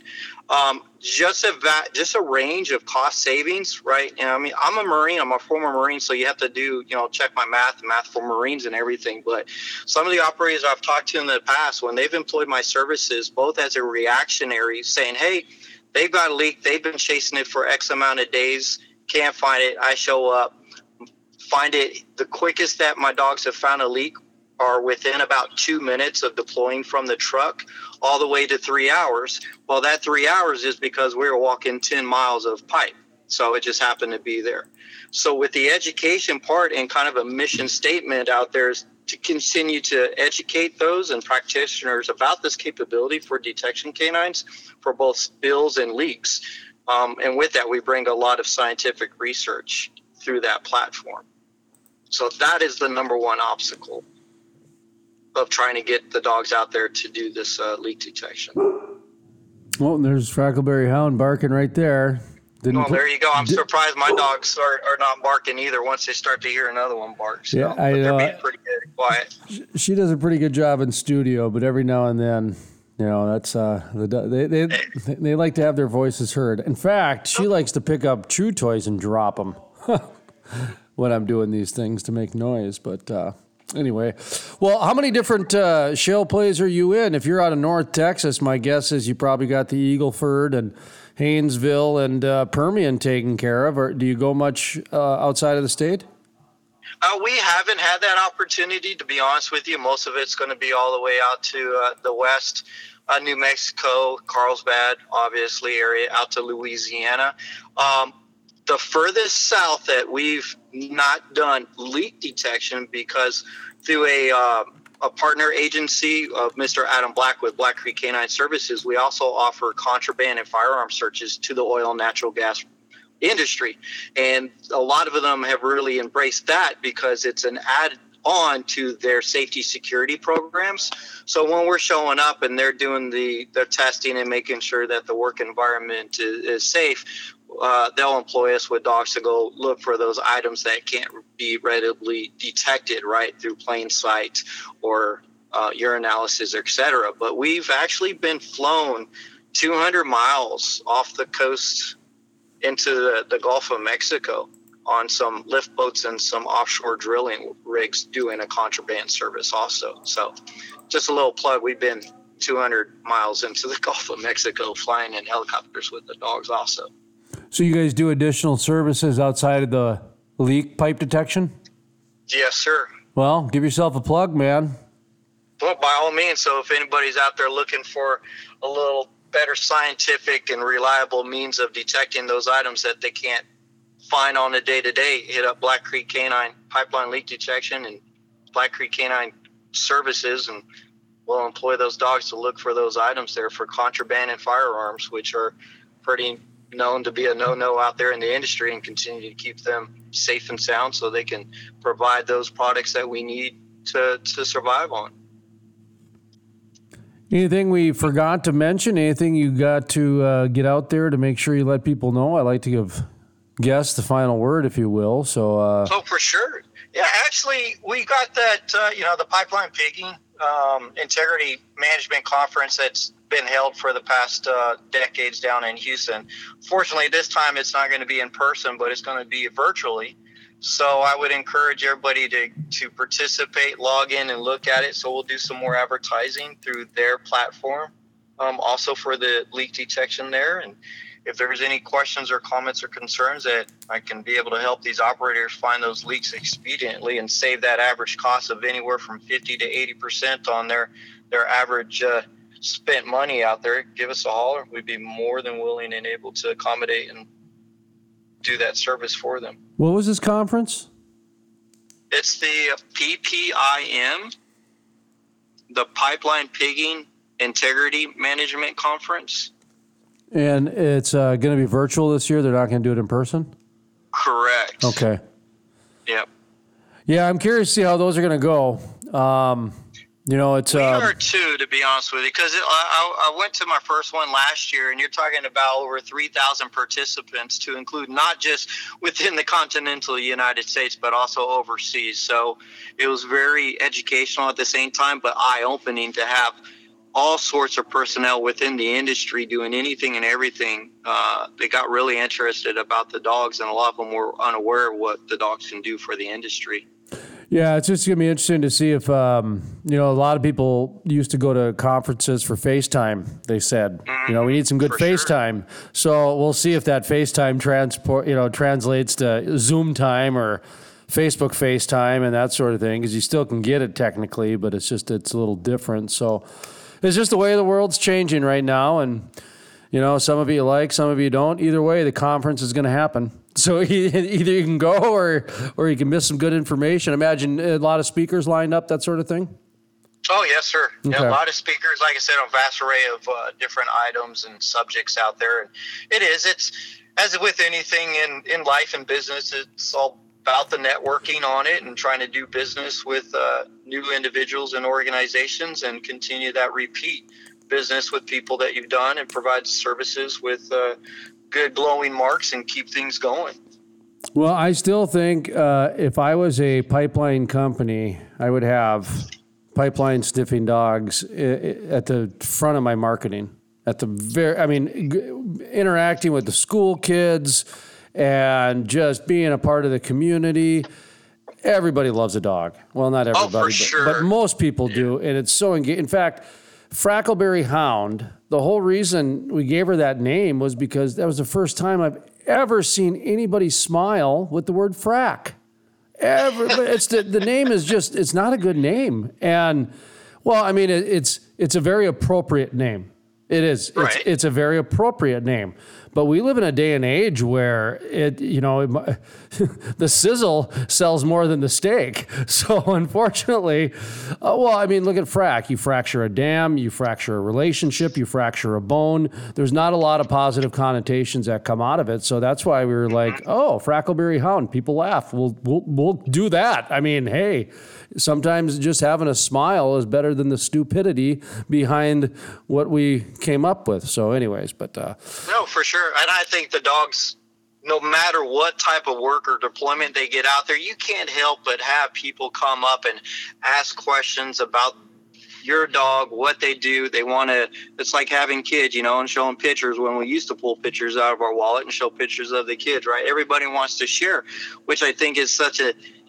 Just a range of cost savings, right? And I mean, I'm a Marine, I'm a former Marine, so you have to check my math for Marines and everything. But some of the operators I've talked to in the past, when they've employed my services, both as a reactionary saying, hey, they've got a leak, they've been chasing it for X amount of days, can't find it, I show up, find it. The quickest that my dogs have found a leak are within about 2 minutes of deploying from the truck all the way to 3 hours. Well, that 3 hours is because we were walking 10 miles of pipe. So it just happened to be there. So with the education part and kind of a mission statement out there is to continue to educate those and practitioners about this capability for detection canines for both spills and leaks. And with that, we bring a lot of scientific research through that platform. So that is the number one obstacle of trying to get the dogs out there to do this leak detection. Well, there's Frackleberry Hound barking right there. Well, there you go. I'm surprised my dogs are not barking either once they start to hear another one bark. So, yeah, they're being pretty good and quiet. She does a pretty good job in studio, but every now and then, you know, that's they like to have their voices heard. In fact, she likes to pick up chew toys and drop them when I'm doing these things to make noise. But anyway, well, how many different shale plays are you in? If you're out of North Texas, my guess is you probably got the Eagleford and Haynesville and Permian taken care of, or do you go much outside of the state? We haven't had that opportunity, to be honest with you. Most of it's going to be all the way out to the west, New Mexico, Carlsbad, obviously, area out to Louisiana. The furthest south that we've not done leak detection, because through a partner agency of Mr. Adam Black with Black Creek Canine Services, we also offer contraband and firearm searches to the oil and natural gas industry. And a lot of them have really embraced that because it's an add on to their safety security programs. So when we're showing up and they're doing their testing and making sure that the work environment is safe, they'll employ us with dogs to go look for those items that can't be readily detected right through plain sight or urinalysis, et cetera. But we've actually been flown 200 miles off the coast into the Gulf of Mexico on some lift boats and some offshore drilling rigs doing a contraband service also. So just a little plug, we've been 200 miles into the Gulf of Mexico flying in helicopters with the dogs also. So you guys do additional services outside of the leak pipe detection? Yes, sir. Well, give yourself a plug, man. Well, by all means. So if anybody's out there looking for a little better scientific and reliable means of detecting those items that they can't find on a day-to-day, hit up Black Creek Canine Pipeline Leak Detection and Black Creek Canine Services, and we'll employ those dogs to look for those items there for contraband and firearms, which are pretty known to be a no-no out there in the industry, and continue to keep them safe and sound so they can provide those products that we need to survive on. Anything we forgot to mention? Anything you got to get out there to make sure you let people know? I like to give guests the final word, if you will. So, oh, for sure. Yeah, actually, we got that, the pipeline pigging integrity management conference that's been held for the past decades down in Houston. Fortunately, this time it's not going to be in person, but it's going to be virtually. So I would encourage everybody to participate, log in, and look at it. So we'll do some more advertising through their platform, also for the leak detection there. And if there's any questions or comments or concerns that I can be able to help these operators find those leaks expediently and save that average cost of anywhere from 50 to 80% on their average spent money out there, give us a holler. We'd be more than willing and able to accommodate and do that service for them. What was this conference? It's the PPIM, the Pipeline Pigging Integrity Management Conference. And it's going to be virtual this year? They're not going to do it in person? Correct. Okay. Yep. Yeah, I'm curious to see how those are going to go. It's... We are too, to be honest with you, because I went to my first one last year, and you're talking about over 3,000 participants to include not just within the continental United States, but also overseas. So it was very educational at the same time, but eye-opening to have all sorts of personnel within the industry doing anything and everything. They got really interested about the dogs, and a lot of them were unaware of what the dogs can do for the industry. Yeah, it's just going to be interesting to see if, a lot of people used to go to conferences for FaceTime, they said. We need some good FaceTime. Sure. So we'll see if that FaceTime translates to Zoom time or Facebook FaceTime and that sort of thing, because you still can get it technically, but it's a little different. So it's just the way the world's changing right now. And, some of you like, some of you don't. Either way, the conference is going to happen. So either you can go or you can miss some good information. Imagine a lot of speakers lined up, that sort of thing. Oh, yes, sir. Okay. Yeah, a lot of speakers, like I said, a vast array of different items and subjects out there. And it's as with anything in life and business, it's all about the networking on it and trying to do business with new individuals and organizations and continue that repeat business with people that you've done and provide services with good glowing marks and keep things going. Well, I still think if I was a pipeline company, I would have pipeline sniffing dogs at the front of my marketing. At the very, I mean, interacting with the school kids and just being a part of the community. Everybody loves a dog. Well, not everybody, sure. But most people do. And it's so engaging. In fact, Frackleberry Hound, the whole reason we gave her that name was because that was the first time I've ever seen anybody smile with the word frack. It's the name is just, it's not a good name. And, well, I mean, it's a very appropriate name. It is. Right. It's a very appropriate name. But we live in a day and age where the sizzle sells more than the steak. So unfortunately, look at frack. You fracture a dam, you fracture a relationship, you fracture a bone. There's not a lot of positive connotations that come out of it. So that's why we were like, oh, Frackleberry Hound. People laugh. We'll do that. I mean, hey, sometimes just having a smile is better than the stupidity behind what we came up with. So anyways, but... No, for sure. And I think the dogs, no matter what type of work or deployment they get out there, you can't help but have people come up and ask questions about your dog, what they do. They want to, it's like having kids, and showing pictures. When we used to pull pictures out of our wallet and show pictures of the kids, right? Everybody wants to share, which I think is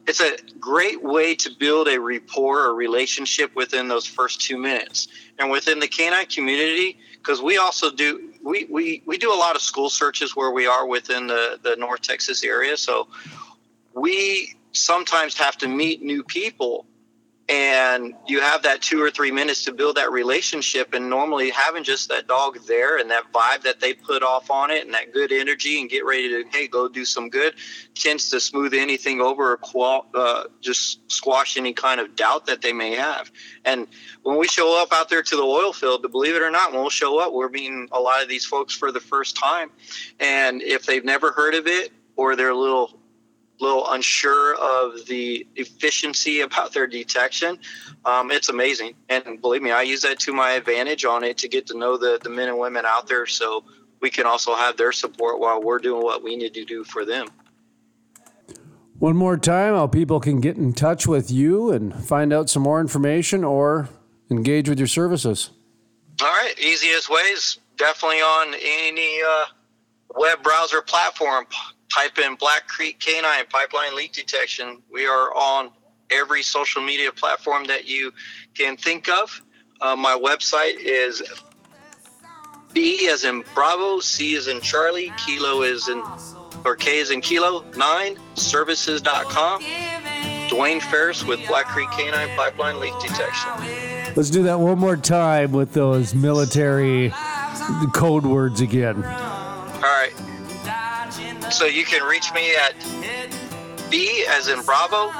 it's a great way to build a rapport or relationship within those first 2 minutes. And within the canine community, because we also do, we do a lot of school searches where we are within the North Texas area. So we sometimes have to meet new people, and you have that 2 or 3 minutes to build that relationship. And normally having just that dog there and that vibe that they put off on it and that good energy and get ready to, hey, go do some good, tends to smooth anything over or just squash any kind of doubt that they may have. And when we show up out there to the oil field, to believe it or not, when we'll show up, we're meeting a lot of these folks for the first time. And if they've never heard of it, or they're a little unsure of the efficiency about their detection, it's amazing. And believe me, I use that to my advantage on it to get to know the men and women out there, so we can also have their support while we're doing what we need to do for them. One more time, how people can get in touch with you and find out some more information or engage with your services. All right. Easiest ways, definitely on any web browser platform. Type in Black Creek Canine Pipeline Leak Detection. We are on every social media platform that you can think of. My website is B as in Bravo, C as in Charlie, Kilo is in, or K as in Kilo, 9, services.com. Dwayne Ferris with Black Creek Canine Pipeline Leak Detection. Let's do that one more time with those military code words again. All right. So you can reach me at B as in Bravo,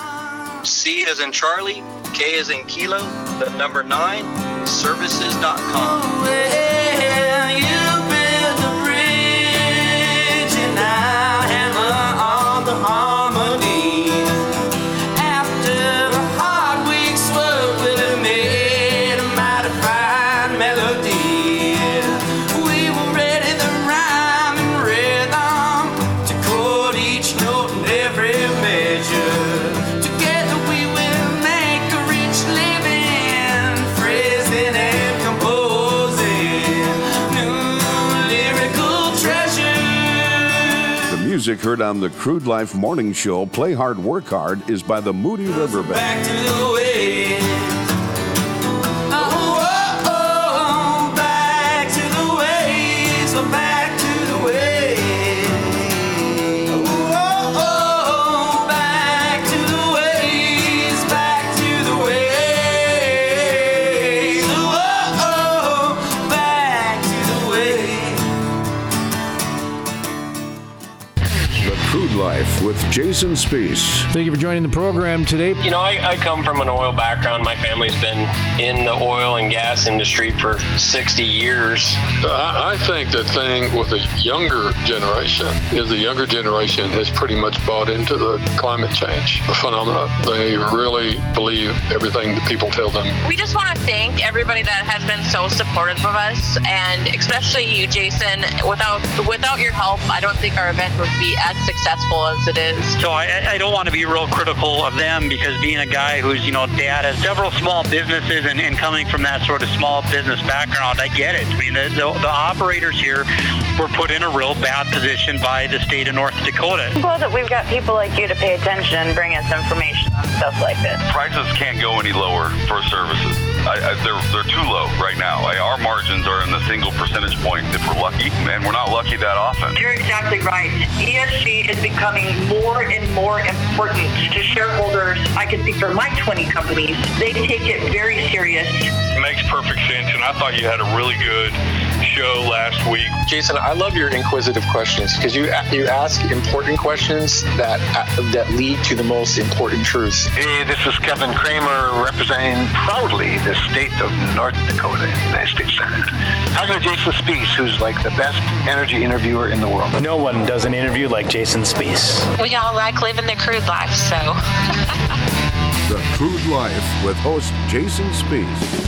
C as in Charlie, K as in Kilo, the number 9, services.com. Well, you build the bridge and I hammer on the harmony. After a hard week's work, we'll have made a mighty fine melody. Music heard on the Crude Life Morning Show, Play Hard, Work Hard, is by the Moody Riverbend. Back to the way. Oh, back to the way. So back to the way. Oh, back to the ways. Back to the way. Oh, back to the way. Crude Life with Jason Spiess. Thank you for joining the program today. You know, I come from an oil background. My family's been in the oil and gas industry for 60 years. I think the thing with the younger generation has pretty much bought into the climate change phenomena. They really believe everything that people tell them. We just want to thank everybody that has been so supportive of us, and especially you, Jason. Without your help, I don't think our event would be as successful as it is. So I don't want to be real critical of them, because being a guy who's, you know, dad has several small businesses and coming from that sort of small business background, I get it. I mean, the operators here were put in a real bad position by the state of North Dakota. Well, that we've got people like you to pay attention and bring us information on stuff like this. Prices can't go any lower for services. They're too low right now. Our margins are in the single percentage point if we're lucky, and we're not lucky that often. You're exactly right. ESG is becoming more and more important to shareholders. I can speak for my 20 companies. They take it very serious. It makes perfect sense, and I thought you had a really good show last week. Jason, I love your inquisitive questions, because you ask important questions that lead to the most important truths. Hey, this is Kevin Kramer, representing proudly the state of North Dakota in the United States Senate. Talking to Jason Spiess, who's like the best energy interviewer in the world. No one does an interview like Jason Spiess. We all like living the crude life, so. The Crude Life with host Jason Spiess.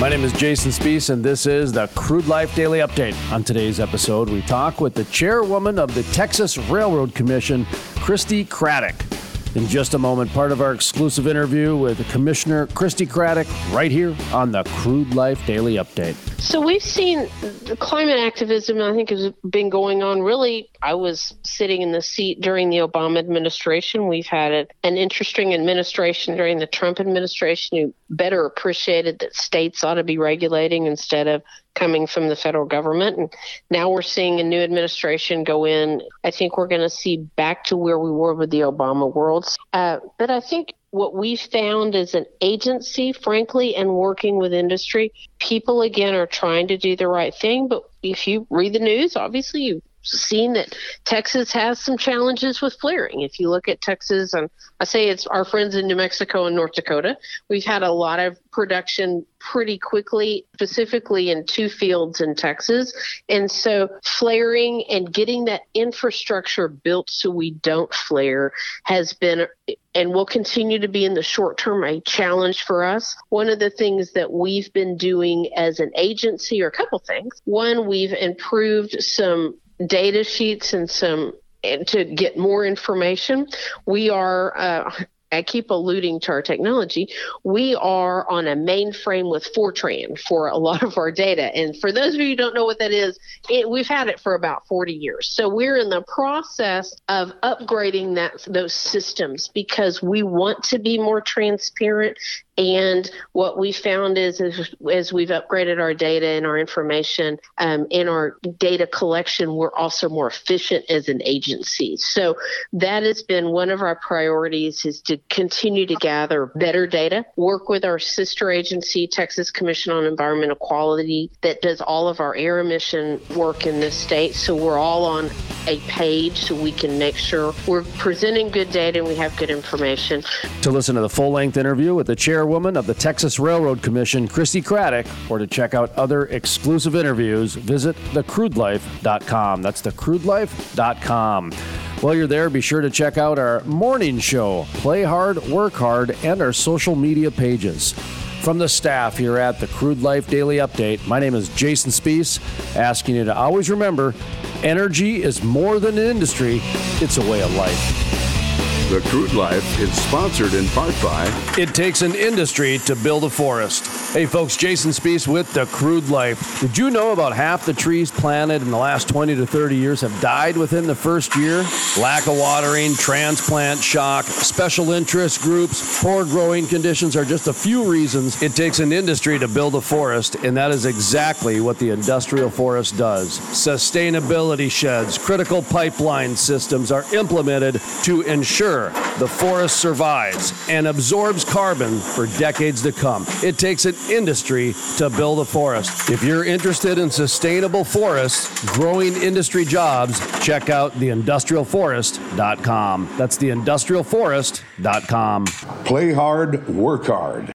My name is Jason Spiess, and this is the Crude Life Daily Update. On today's episode, we talk with the chairwoman of the Texas Railroad Commission, Christi Craddick. In just a moment, part of our exclusive interview with Commissioner Christi Craddick right here on the Crude Life Daily Update. So we've seen the climate activism, I think, has been going on. Really, I was sitting in the seat during the Obama administration. We've had an interesting administration during the Trump administration who better appreciated that states ought to be regulating instead of coming from the federal government. And now we're seeing a new administration go in. I think we're going to see back to where we were with the Obama world. But I think what we found is an agency, frankly, and working with industry, people, again, are trying to do the right thing. But if you read the news, obviously, you've seen that Texas has some challenges with flaring. If you look at Texas, and I say it's our friends in New Mexico and North Dakota, we've had a lot of production pretty quickly, specifically in two fields in Texas. And so flaring and getting that infrastructure built so we don't flare has been and will continue to be in the short term a challenge for us. One of the things that we've been doing as an agency, or a couple things. One, we've improved some data sheets and to get more information. We are I keep alluding to our technology. We are on a mainframe with Fortran for a lot of our data. And for those of you who don't know what that is, we've had it for about 40 years. So we're in the process of upgrading those systems because we want to be more transparent. And what we found is as we've upgraded our data and our information and our data collection, we're also more efficient as an agency. So that has been one of our priorities, is to continue to gather better data, work with our sister agency, Texas Commission on Environmental Quality, that does all of our air emission work in this state. So we're all on a page so we can make sure we're presenting good data and we have good information. To listen to the full-length interview with the chairwoman of the Texas Railroad Commission, Christi Craddick, or to check out other exclusive interviews, visit thecrudelife.com. That's thecrudelife.com. While you're there, be sure to check out our morning show, Play Hard, Work Hard, and our social media pages. From the staff here at the Crude Life Daily Update, my name is Jason Spiess, asking you to always remember, energy is more than an industry, it's a way of life. The Crude Life is sponsored in part by It Takes an Industry to Build a Forest. Hey folks, Jason Spiess with The Crude Life. Did you know about half the trees planted in the last 20 to 30 years have died within the first year? Lack of watering, transplant shock, special interest groups, poor growing conditions are just a few reasons it takes an industry to build a forest, and that is exactly what the industrial forest does. Sustainability sheds, critical pipeline systems are implemented to ensure the forest survives and absorbs carbon for decades to come. It takes an industry to build a forest. If you're interested in sustainable forests, growing industry jobs, check out theindustrialforest.com. That's theindustrialforest.com. Play hard, work hard.